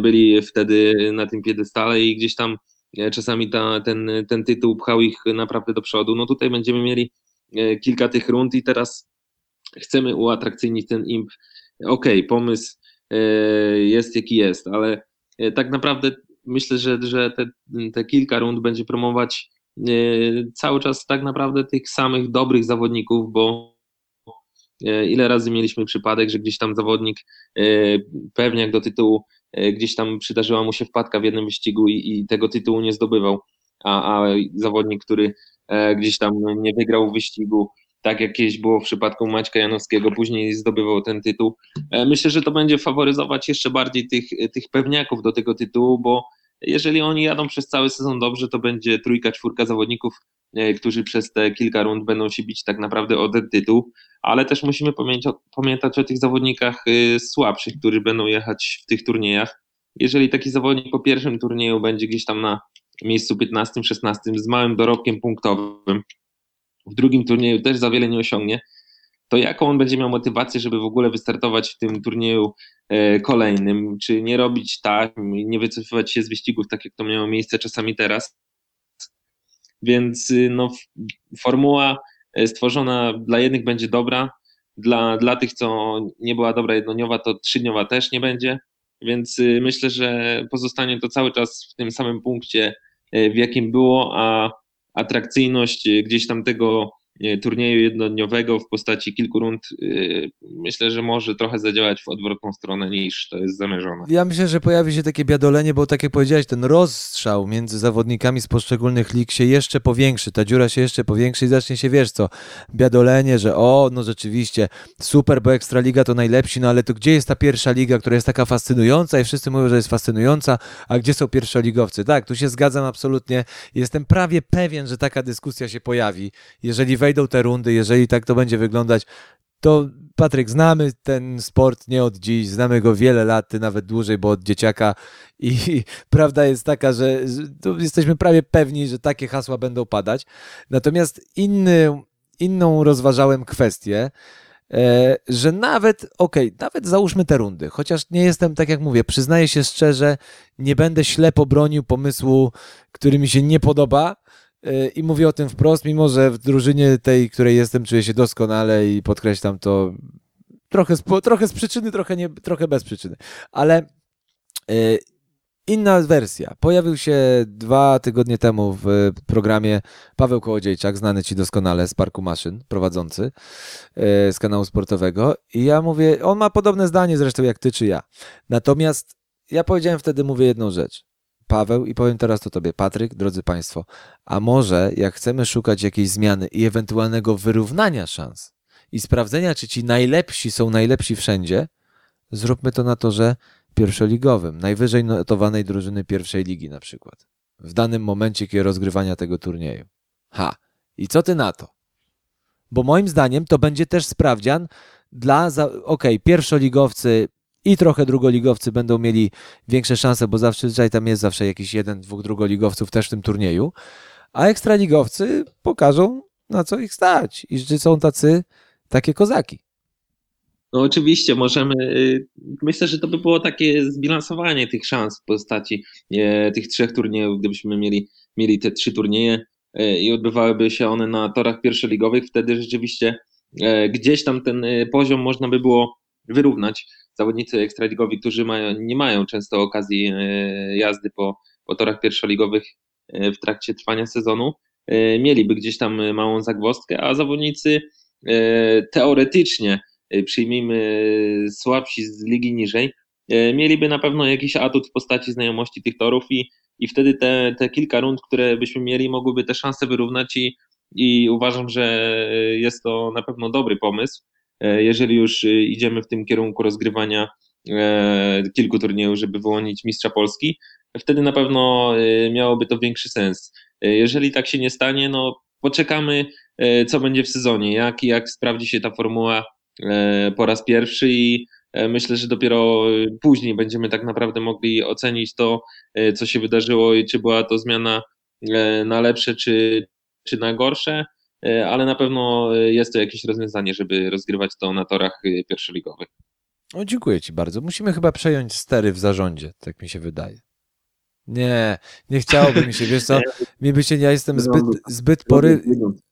byli wtedy na tym piedestale i gdzieś tam czasami ta, ten, ten tytuł pchał ich naprawdę do przodu. No tutaj będziemy mieli kilka tych rund i teraz chcemy uatrakcyjnić ten I M P. Okej, okay, pomysł jest jaki jest, ale tak naprawdę myślę, że, że te, te kilka rund będzie promować cały czas tak naprawdę tych samych dobrych zawodników, bo ile razy mieliśmy przypadek, że gdzieś tam zawodnik pewnie jak do tytułu, gdzieś tam przydarzyła mu się wpadka w jednym wyścigu i, i tego tytułu nie zdobywał, a, a zawodnik, który gdzieś tam nie wygrał wyścigu, tak jak kiedyś było w przypadku Maćka Janowskiego, później zdobywał ten tytuł. Myślę, że to będzie faworyzować jeszcze bardziej tych, tych pewniaków do tego tytułu, bo jeżeli oni jadą przez cały sezon dobrze, to będzie trójka, czwórka zawodników, którzy przez te kilka rund będą się bić tak naprawdę o ten tytuł, ale też musimy pamiętać o tych zawodnikach słabszych, którzy będą jechać w tych turniejach. Jeżeli taki zawodnik po pierwszym turnieju będzie gdzieś tam na miejscu piętnastym, szesnastym z małym dorobkiem punktowym, w drugim turnieju też za wiele nie osiągnie, to jaką on będzie miał motywację, żeby w ogóle wystartować w tym turnieju kolejnym, czy nie robić tak, nie wycofywać się z wyścigów, tak jak to miało miejsce czasami teraz. Więc no, formuła stworzona dla jednych będzie dobra, dla, dla tych, co nie była dobra jednodniowa, to trzydniowa też nie będzie, więc myślę, że pozostanie to cały czas w tym samym punkcie, w jakim było, a atrakcyjność gdzieś tam tego turnieju jednodniowego w postaci kilku rund myślę, że może trochę zadziałać w odwrotną stronę niż to jest zamierzone. Ja myślę, że pojawi się takie biadolenie, bo tak jak powiedziałeś, ten rozstrzał między zawodnikami z poszczególnych lig się jeszcze powiększy, ta dziura się jeszcze powiększy i zacznie się, wiesz co, biadolenie, że o, no rzeczywiście, super, bo Ekstraliga to najlepsi, no ale to gdzie jest ta pierwsza liga, która jest taka fascynująca i wszyscy mówią, że jest fascynująca, a gdzie są pierwszoligowcy? Tak, tu się zgadzam absolutnie, jestem prawie pewien, że taka dyskusja się pojawi, jeżeli wejdą te rundy, jeżeli tak to będzie wyglądać, to Patryk, znamy ten sport nie od dziś, znamy go wiele lat, ty nawet dłużej, bo od dzieciaka i prawda jest taka, że jesteśmy prawie pewni, że takie hasła będą padać. Natomiast inny, inną rozważałem kwestię, że nawet, okej, okay, nawet załóżmy te rundy, chociaż nie jestem, tak jak mówię, przyznaję się szczerze, nie będę ślepo bronił pomysłu, który mi się nie podoba, i mówię o tym wprost, mimo że w drużynie tej, której jestem, czuję się doskonale i podkreślam to trochę z, trochę z przyczyny, trochę, nie, trochę bez przyczyny. Ale y, inna wersja. Pojawił się dwa tygodnie temu w programie Paweł Kołodziejczak, znany ci doskonale z Parku Maszyn, prowadzący y, z kanału sportowego. I ja mówię, on ma podobne zdanie zresztą jak ty czy ja. Natomiast ja powiedziałem wtedy, mówię jedną rzecz. Paweł, i powiem teraz to tobie, Patryk, drodzy państwo, a może jak chcemy szukać jakiejś zmiany i ewentualnego wyrównania szans i sprawdzenia, czy ci najlepsi są najlepsi wszędzie, zróbmy to na torze pierwszoligowym, najwyżej notowanej drużyny pierwszej ligi na przykład, w danym momencie rozgrywania tego turnieju. Ha, i co ty na to? Bo moim zdaniem to będzie też sprawdzian dla, okej, okay, pierwszoligowcy i trochę drugoligowcy będą mieli większe szanse, bo zawsze tutaj tam jest zawsze jakiś jeden, dwóch drugoligowców też w tym turnieju, a ekstraligowcy pokażą, na co ich stać i czy są tacy, takie kozaki. No oczywiście, możemy, myślę, że to by było takie zbilansowanie tych szans w postaci e, tych trzech turniejów, gdybyśmy mieli, mieli te trzy turnieje e, i odbywałyby się one na torach pierwszoligowych, wtedy rzeczywiście e, gdzieś tam ten e, poziom można by było wyrównać. Zawodnicy ekstraligowi, którzy mają, nie mają często okazji jazdy po, po torach pierwszoligowych w trakcie trwania sezonu, mieliby gdzieś tam małą zagwozdkę, a zawodnicy teoretycznie przyjmijmy słabsi z ligi niżej, mieliby na pewno jakiś atut w postaci znajomości tych torów i, i wtedy te, te kilka rund, które byśmy mieli, mogłyby te szanse wyrównać i, i uważam, że jest to na pewno dobry pomysł, jeżeli już idziemy w tym kierunku rozgrywania kilku turniejów, żeby wyłonić mistrza Polski, wtedy na pewno miałoby to większy sens. Jeżeli tak się nie stanie, no poczekamy, co będzie w sezonie, jak, jak sprawdzi się ta formuła po raz pierwszy i myślę, że dopiero później będziemy tak naprawdę mogli ocenić to, co się wydarzyło i czy była to zmiana na lepsze, czy, czy na gorsze, ale na pewno jest to jakieś rozwiązanie, żeby rozgrywać to na torach pierwszoligowych. No, dziękuję Ci bardzo. Musimy chyba przejąć stery w zarządzie, tak mi się wydaje. Nie, nie chciałoby mi się, wiesz co, mi by się, ja jestem zbyt, zbyt pory...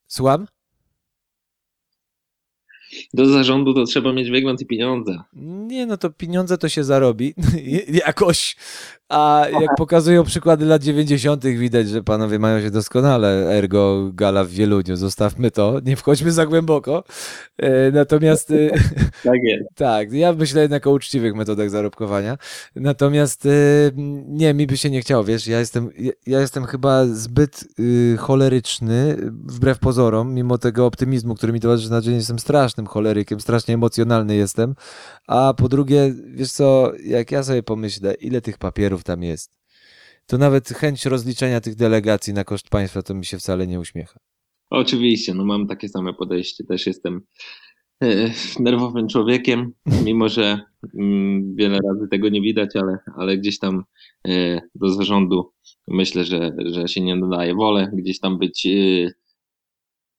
Słucham? Do zarządu to trzeba mieć wygląd i pieniądze. Nie, no to pieniądze to się zarobi jakoś, a jak pokazują przykłady lat dziewięćdziesiątych widać, że panowie mają się doskonale, ergo gala w Wieluniu, zostawmy to, nie wchodźmy za głęboko, natomiast tak jest. Tak, ja myślę jednak o uczciwych metodach zarobkowania, natomiast nie, mi by się nie chciało, wiesz, ja jestem, ja jestem chyba zbyt choleryczny, wbrew pozorom, mimo tego optymizmu, który mi towarzyszy na dzień, jestem strasznym cholerykiem, strasznie emocjonalny jestem, a po drugie, wiesz co, jak ja sobie pomyślę, ile tych papierów tam jest, to nawet chęć rozliczenia tych delegacji na koszt państwa to mi się wcale nie uśmiecha. Oczywiście, no mam takie same podejście, też jestem yy, nerwowym człowiekiem, mimo że yy, wiele razy tego nie widać, ale, ale gdzieś tam yy, do zarządu myślę, że, że się nie nadaje, wolę gdzieś tam być yy,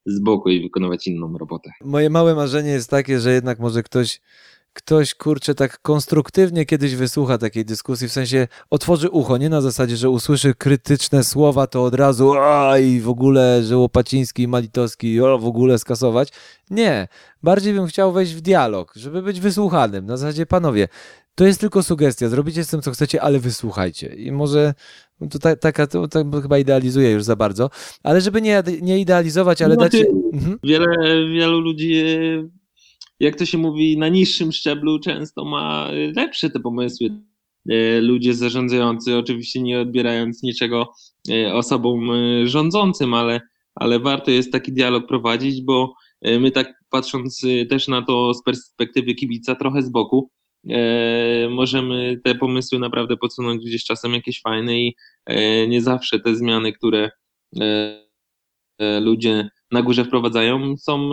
z boku i wykonywać inną robotę. Moje małe marzenie jest takie, że jednak może ktoś Ktoś, kurczę, tak konstruktywnie kiedyś wysłucha takiej dyskusji, w sensie otworzy ucho, nie na zasadzie, że usłyszy krytyczne słowa, to od razu a, i w ogóle, że Łopaciński i Malitowski o, w ogóle skasować. Nie, bardziej bym chciał wejść w dialog, żeby być wysłuchanym. Na zasadzie, panowie, to jest tylko sugestia, zrobicie z tym, co chcecie, ale wysłuchajcie. I może, to ta, taka, to, to chyba idealizuję już za bardzo, ale żeby nie, nie idealizować, ale no, dacie... Mhm. Wiele, wielu ludzi... Jak to się mówi, na niższym szczeblu często ma lepsze te pomysły. Ludzie zarządzający, oczywiście nie odbierając niczego osobom rządzącym, ale, ale warto jest taki dialog prowadzić, bo my tak patrząc też na to z perspektywy kibica trochę z boku, możemy te pomysły naprawdę podsunąć gdzieś czasem jakieś fajne i nie zawsze te zmiany, które ludzie na górze wprowadzają, są...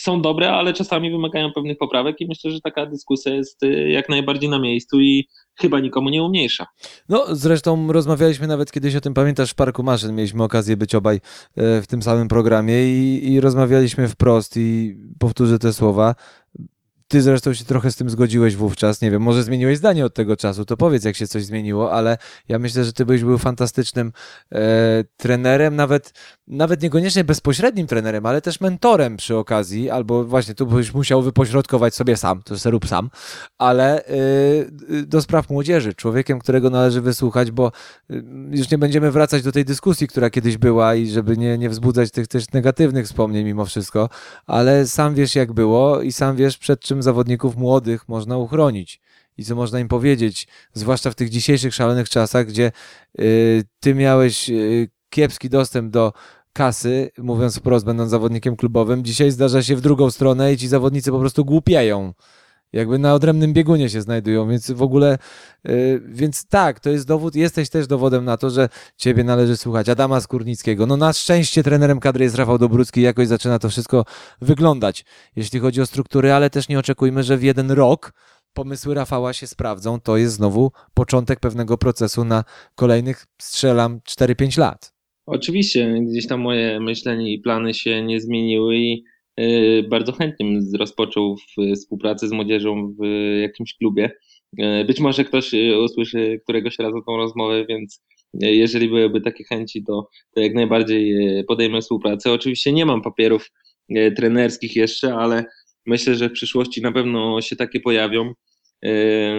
Są dobre, ale czasami wymagają pewnych poprawek i myślę, że taka dyskusja jest jak najbardziej na miejscu i chyba nikomu nie umniejsza. No zresztą rozmawialiśmy nawet kiedyś o tym, pamiętasz, w Parku Maszyn mieliśmy okazję być obaj w tym samym programie i, i rozmawialiśmy wprost i powtórzę te słowa. Ty zresztą się trochę z tym zgodziłeś wówczas, nie wiem, może zmieniłeś zdanie od tego czasu, to powiedz, jak się coś zmieniło, ale ja myślę, że ty byś był fantastycznym e, trenerem, nawet, nawet niekoniecznie bezpośrednim trenerem, ale też mentorem przy okazji, albo właśnie tu byś musiał wypośrodkować sobie sam, to se rób sam, ale e, do spraw młodzieży, człowiekiem, którego należy wysłuchać, bo już nie będziemy wracać do tej dyskusji, która kiedyś była i żeby nie, nie wzbudzać tych też negatywnych wspomnień mimo wszystko, ale sam wiesz, jak było i sam wiesz, przed czym zawodników młodych można uchronić i co można im powiedzieć, zwłaszcza w tych dzisiejszych szalonych czasach, gdzie y, ty miałeś y, kiepski dostęp do kasy, mówiąc wprost, będąc zawodnikiem klubowym, dzisiaj zdarza się w drugą stronę i ci zawodnicy po prostu głupiają, jakby na odrębnym biegunie się znajdują, więc w ogóle, y, więc tak, to jest dowód, jesteś też dowodem na to, że ciebie należy słuchać, Adama Skórnickiego, no na szczęście trenerem kadry jest Rafał Dobrucki, jakoś zaczyna to wszystko wyglądać, jeśli chodzi o struktury, ale też nie oczekujmy, że w jeden rok pomysły Rafała się sprawdzą, to jest znowu początek pewnego procesu na kolejnych, strzelam, cztery pięć lat. Oczywiście, gdzieś tam moje myślenie i plany się nie zmieniły i bardzo chętnie rozpoczął współpracę z młodzieżą w jakimś klubie. Być może ktoś usłyszy któregoś razu tą rozmowę, więc jeżeli byłyby takie chęci, to, to jak najbardziej podejmę współpracę. Oczywiście nie mam papierów trenerskich jeszcze, ale myślę, że w przyszłości na pewno się takie pojawią.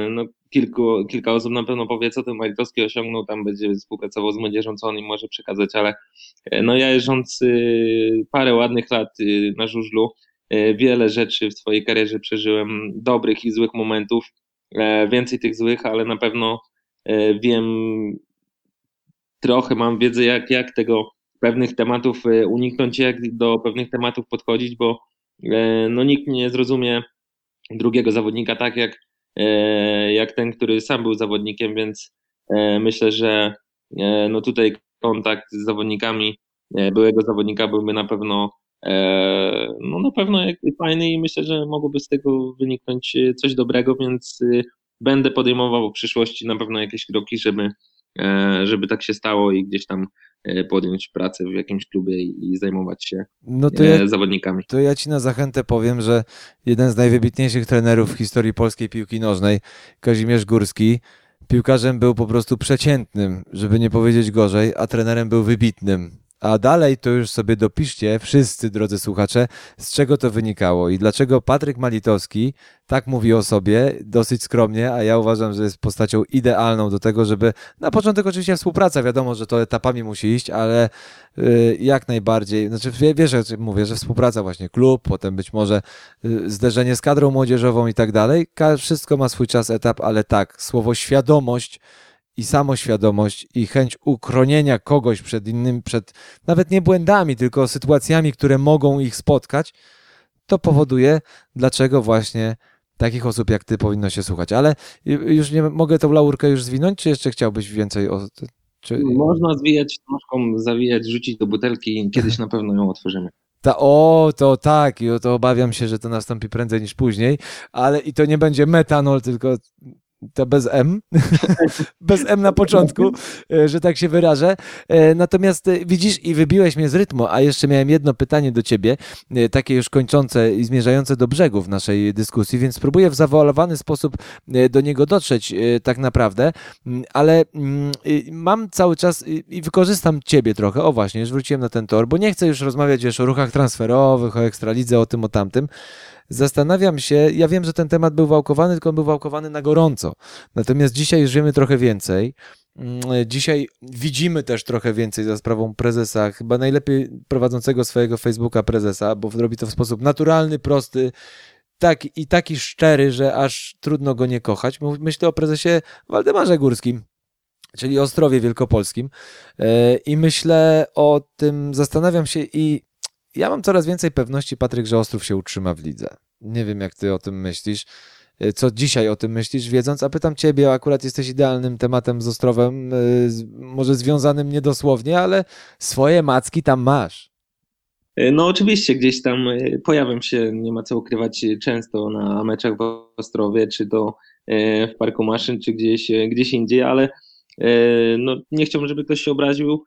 No, kilku, kilka osób na pewno powie, co ten Malitowski osiągnął, tam będzie współpracował z młodzieżą, co on im może przekazać, ale no ja jeżdżąc parę ładnych lat na żużlu wiele rzeczy w swojej karierze przeżyłem, dobrych i złych momentów, więcej tych złych, ale na pewno wiem trochę, mam wiedzę jak, jak tego pewnych tematów uniknąć, jak do pewnych tematów podchodzić, bo no, nikt nie zrozumie drugiego zawodnika tak jak, jak ten, który sam był zawodnikiem, więc myślę, że no, tutaj kontakt z zawodnikami byłego zawodnika byłby na pewno no na pewno fajny i myślę, że mogłoby z tego wyniknąć coś dobrego, więc będę podejmował w przyszłości na pewno jakieś kroki, żeby, żeby tak się stało i gdzieś tam podjąć pracę w jakimś klubie i zajmować się no to ja, zawodnikami. To ja ci na zachętę powiem, że jeden z najwybitniejszych trenerów w historii polskiej piłki nożnej, Kazimierz Górski, piłkarzem był po prostu przeciętnym, żeby nie powiedzieć gorzej, a trenerem był wybitnym. A dalej to już sobie dopiszcie wszyscy, drodzy słuchacze, z czego to wynikało i dlaczego Patryk Malitowski tak mówi o sobie dosyć skromnie, a ja uważam, że jest postacią idealną do tego, żeby na początek oczywiście współpraca, wiadomo, że to etapami musi iść, ale y, jak najbardziej, znaczy wiesz, mówię, że współpraca właśnie klub, potem być może y, zderzenie z kadrą młodzieżową i tak dalej, wszystko ma swój czas, etap, ale tak, słowo świadomość i samoświadomość i chęć ukronienia kogoś przed innym, przed nawet nie błędami, tylko sytuacjami, które mogą ich spotkać, to powoduje, dlaczego właśnie takich osób jak ty powinno się słuchać. Ale już nie mogę tą laurkę już zwinąć, czy jeszcze chciałbyś więcej o... Czy... Można zwijać nóżką, zawijać, rzucić do butelki i kiedyś na pewno ją otworzymy. Ta, o, to tak, i o to obawiam się, że to nastąpi prędzej niż później, ale i to nie będzie metanol, tylko... To bez M, bez M na początku, że tak się wyrażę. Natomiast widzisz i wybiłeś mnie z rytmu, a jeszcze miałem jedno pytanie do ciebie, takie już kończące i zmierzające do brzegów naszej dyskusji, więc spróbuję w zawoalowany sposób do niego dotrzeć tak naprawdę, ale mam cały czas i wykorzystam ciebie trochę, o właśnie, już wróciłem na ten tor, bo nie chcę już rozmawiać wiesz, o ruchach transferowych, o Ekstralidze, o tym, o tamtym. Zastanawiam się, ja wiem, że ten temat był wałkowany, tylko on był wałkowany na gorąco. Natomiast dzisiaj już wiemy trochę więcej. Dzisiaj widzimy też trochę więcej za sprawą prezesa, chyba najlepiej prowadzącego swojego Facebooka prezesa, bo robi to w sposób naturalny, prosty tak, i taki szczery, że aż trudno go nie kochać. Myślę o prezesie Waldemarze Górskim, czyli Ostrowie Wielkopolskim. I myślę o tym, zastanawiam się i ja mam coraz więcej pewności, Patryk, że Ostrów się utrzyma w lidze. Nie wiem, jak ty o tym myślisz, co dzisiaj o tym myślisz, wiedząc, a pytam ciebie, akurat jesteś idealnym tematem z Ostrowem, może związanym niedosłownie, ale swoje macki tam masz. No oczywiście, gdzieś tam pojawiam się, nie ma co ukrywać, często na meczach w Ostrowie, czy to w Parku Maszyn, czy gdzieś, gdzieś indziej, ale no, nie chciałbym, żeby ktoś się obraził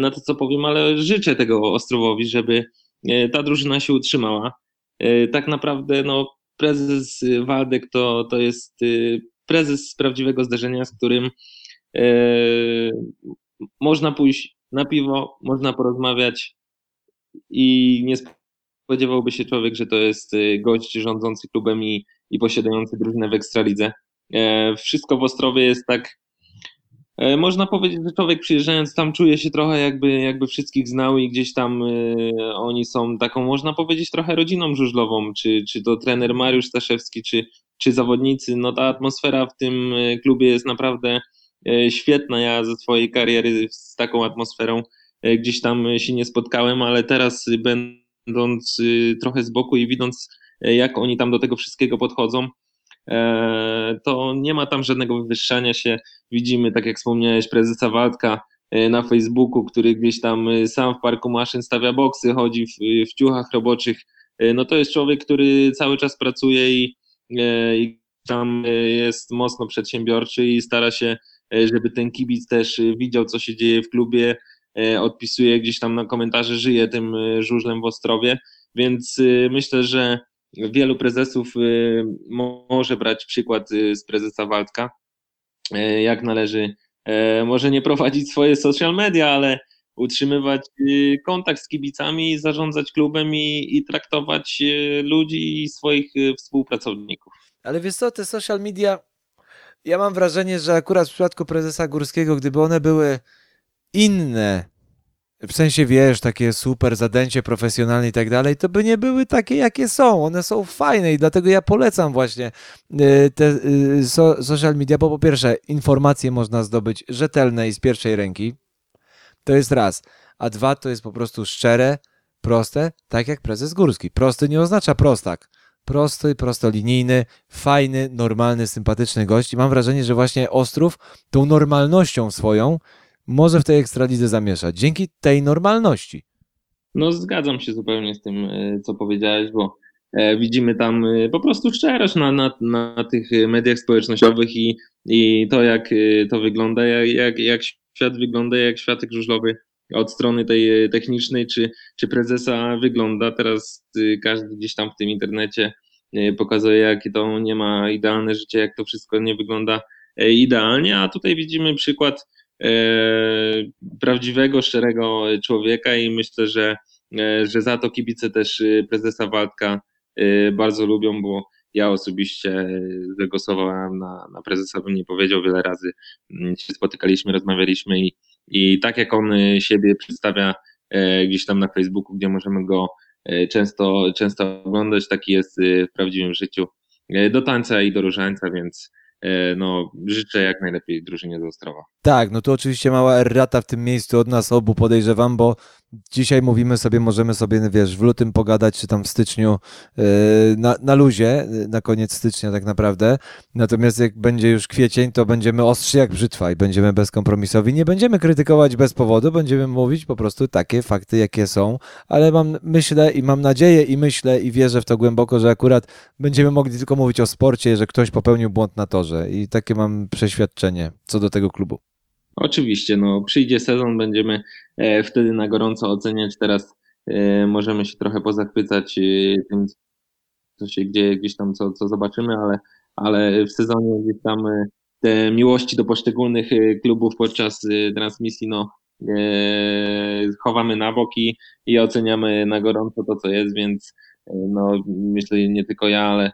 na to, co powiem, ale życzę tego Ostrowowi, żeby ta drużyna się utrzymała. Tak naprawdę no, prezes Waldek to, to jest prezes z prawdziwego zdarzenia, z którym e, można pójść na piwo, można porozmawiać i nie spodziewałby się człowiek, że to jest gość rządzący klubem i, i posiadający drużynę w Ekstralidze. E, wszystko w Ostrowie jest tak, e, można powiedzieć, że człowiek przyjeżdżając tam czuje się trochę jakby, jakby wszystkich znał i gdzieś tam e, oni są taką, można powiedzieć, trochę rodziną żużlową, czy, czy to trener Mariusz Staszewski, czy, czy zawodnicy. No ta atmosfera w tym klubie jest naprawdę e, świetna. Ja ze swojej kariery z taką atmosferą e, gdzieś tam się nie spotkałem, ale teraz będąc e, trochę z boku i widząc e, jak oni tam do tego wszystkiego podchodzą, to nie ma tam żadnego wywyższania się. Widzimy, tak jak wspomniałeś, prezesa Waldka na Facebooku, który gdzieś tam sam w Parku Maszyn stawia boksy, chodzi w, w ciuchach roboczych. No to jest człowiek, który cały czas pracuje i, i tam jest mocno przedsiębiorczy i stara się, żeby ten kibic też widział, co się dzieje w klubie, odpisuje gdzieś tam na komentarze, żyje tym żużlem w Ostrowie, więc myślę, że wielu prezesów może brać przykład z prezesa Waldka, jak należy może nie prowadzić swoje social media, ale utrzymywać kontakt z kibicami, zarządzać klubem i, i traktować ludzi i swoich współpracowników. Ale wiesz co, te social media, ja mam wrażenie, że akurat w przypadku prezesa Górskiego, gdyby one były inne, w sensie wiesz, takie super zadęcie profesjonalne i tak dalej, to by nie były takie, jakie są. One są fajne i dlatego ja polecam właśnie te social media, bo po pierwsze informacje można zdobyć rzetelne i z pierwszej ręki, to jest raz, a dwa, to jest po prostu szczere, proste, tak jak prezes Górski. Prosty nie oznacza prostak. Prosty, prostolinijny, fajny, normalny, sympatyczny gość i mam wrażenie, że właśnie Ostrów tą normalnością swoją może w tej ekstralidze zamieszać, dzięki tej normalności. No zgadzam się zupełnie z tym, co powiedziałeś, bo widzimy tam po prostu szczerość na, na, na tych mediach społecznościowych i, i to, jak to wygląda, jak, jak świat wygląda, jak światek żużlowy od strony tej technicznej czy, czy prezesa wygląda. Teraz każdy gdzieś tam w tym internecie pokazuje, jakie to nie ma idealne życie, jak to wszystko nie wygląda idealnie, a tutaj widzimy przykład prawdziwego, szczerego człowieka i myślę, że, że za to kibice też prezesa Waldka bardzo lubią, bo ja osobiście zagłosowałem na, na prezesa, bym nie powiedział, wiele razy się spotykaliśmy, rozmawialiśmy i, i tak jak on siebie przedstawia gdzieś tam na Facebooku, gdzie możemy go często, często oglądać, taki jest w prawdziwym życiu do tańca i do różańca, więc no, życzę jak najlepiej drużynie z Ostrowa. Tak, no tu oczywiście mała errata w tym miejscu od nas obu, podejrzewam, bo dzisiaj mówimy sobie, możemy sobie, wiesz, w lutym pogadać, czy tam w styczniu, na, na luzie, na koniec stycznia tak naprawdę, natomiast jak będzie już kwiecień, to będziemy ostrzy jak brzytwa i będziemy bezkompromisowi, nie będziemy krytykować bez powodu, będziemy mówić po prostu takie fakty, jakie są, ale mam, myślę i mam nadzieję i myślę i wierzę w to głęboko, że akurat będziemy mogli tylko mówić o sporcie, że ktoś popełnił błąd na torze i takie mam przeświadczenie co do tego klubu. Oczywiście, no przyjdzie sezon, będziemy wtedy na gorąco oceniać, teraz możemy się trochę pozachwycać tym, co się dzieje, gdzieś tam co, co zobaczymy, ale, ale w sezonie gdzieś tam te miłości do poszczególnych klubów podczas transmisji no chowamy na bok i, i oceniamy na gorąco to, co jest, więc no myślę, nie tylko ja, ale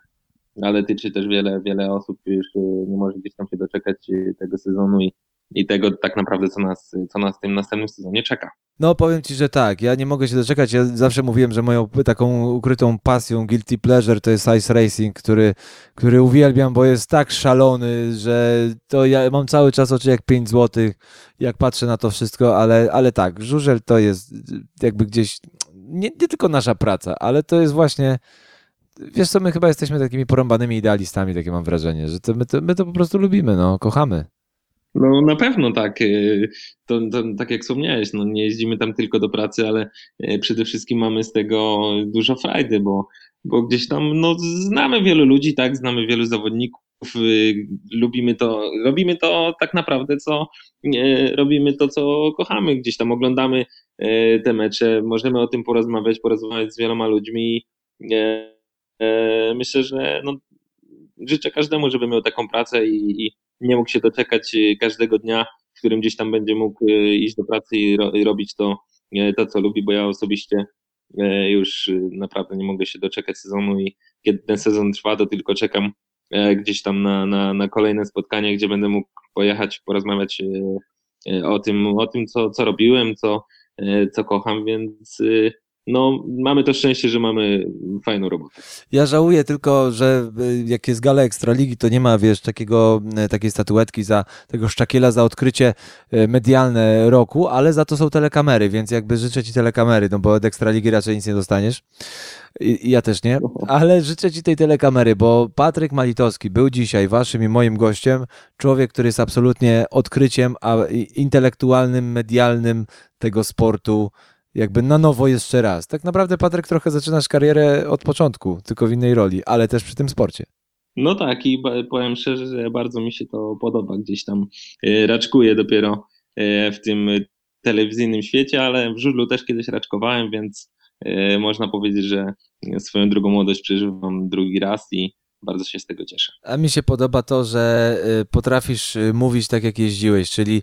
ale tyczy też wiele, wiele osób, już nie może gdzieś tam się doczekać tego sezonu i I tego tak naprawdę, co nas, co nas w tym następnym sezonie czeka. No powiem Ci, że tak, ja nie mogę się doczekać, ja zawsze mówiłem, że moją taką ukrytą pasją, guilty pleasure to jest ice racing, który, który uwielbiam, bo jest tak szalony, że to ja mam cały czas oczy jak pięć złotych, jak patrzę na to wszystko, ale, ale tak, żużel to jest jakby gdzieś, nie, nie tylko nasza praca, ale to jest właśnie... Wiesz co, my chyba jesteśmy takimi porąbanymi idealistami, takie mam wrażenie, że to, my, to, my to po prostu lubimy, no, kochamy. No na pewno tak, to, to, tak jak wspomniałeś, no nie jeździmy tam tylko do pracy, ale przede wszystkim mamy z tego dużo frajdy, bo, bo gdzieś tam no, znamy wielu ludzi, tak, znamy wielu zawodników, lubimy to, robimy to tak naprawdę, co robimy to, co kochamy, gdzieś tam oglądamy te mecze, możemy o tym porozmawiać, porozmawiać z wieloma ludźmi. Myślę, że no, życzę każdemu, żeby miał taką pracę i, i nie mógł się doczekać każdego dnia, w którym gdzieś tam będzie mógł iść do pracy i, ro, i robić to, to, co lubi, bo ja osobiście już naprawdę nie mogę się doczekać sezonu i kiedy ten sezon trwa, to tylko czekam gdzieś tam na, na, na kolejne spotkanie, gdzie będę mógł pojechać, porozmawiać o tym, o tym co, co robiłem, co, co kocham, więc... No, mamy to szczęście, że mamy fajną robotę. Ja żałuję tylko, że jak jest gala Ekstraligi, to nie ma, wiesz, takiego, takiej statuetki za tego Szczakiela za odkrycie medialne roku, ale za to są telekamery, więc jakby życzę Ci telekamery, no bo od Ekstraligi raczej nic nie dostaniesz. I, i ja też nie, ale życzę Ci tej telekamery, bo Patryk Malitowski był dzisiaj Waszym i moim gościem, człowiek, który jest absolutnie odkryciem a intelektualnym, medialnym tego sportu, jakby na nowo jeszcze raz. Tak naprawdę, Patryk, trochę zaczynasz karierę od początku, tylko w innej roli, ale też przy tym sporcie. No tak i powiem szczerze, że bardzo mi się to podoba. Gdzieś tam raczkuję dopiero w tym telewizyjnym świecie, ale w żużlu też kiedyś raczkowałem, więc można powiedzieć, że swoją drugą młodość przeżywam drugi raz i, bardzo się z tego cieszę. A mi się podoba to, że potrafisz mówić tak, jak jeździłeś, czyli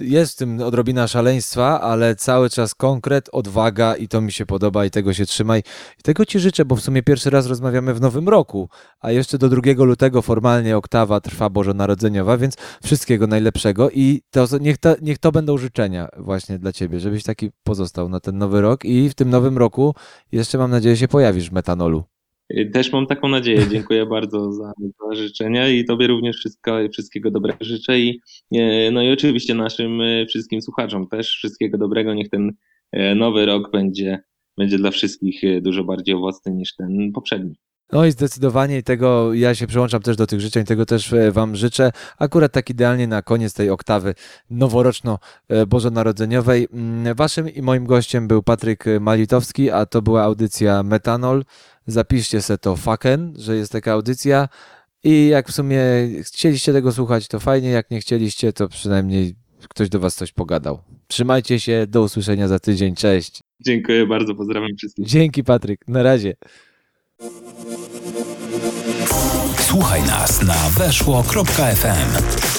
jest w tym odrobina szaleństwa, ale cały czas konkret, odwaga i to mi się podoba i tego się trzymaj. I tego ci życzę, bo w sumie pierwszy raz rozmawiamy w nowym roku, a jeszcze do drugiego lutego formalnie oktawa trwa bożonarodzeniowa, więc wszystkiego najlepszego i to, niech, to, niech to będą życzenia właśnie dla ciebie, żebyś taki pozostał na ten nowy rok i w tym nowym roku jeszcze mam nadzieję się pojawisz w Metanolu. Też mam taką nadzieję. Dziękuję bardzo za, za życzenia i tobie również wszystko, wszystkiego dobrego życzę i, no i oczywiście naszym wszystkim słuchaczom też wszystkiego dobrego. Niech ten nowy rok będzie, będzie dla wszystkich dużo bardziej owocny niż ten poprzedni. No i zdecydowanie tego ja się przyłączam też do tych życzeń, tego też wam życzę. Akurat tak idealnie na koniec tej oktawy noworoczno-bożonarodzeniowej. Waszym i moim gościem był Patryk Malitowski, a to była audycja Metanol. Zapiszcie se to faken, że jest taka audycja i jak w sumie chcieliście tego słuchać, to fajnie, jak nie chcieliście, to przynajmniej ktoś do was coś pogadał. Trzymajcie się, do usłyszenia za tydzień, cześć. Dziękuję bardzo, pozdrawiam wszystkich. Dzięki Patryk, na razie. Słuchaj nas na weszło kropka ef em.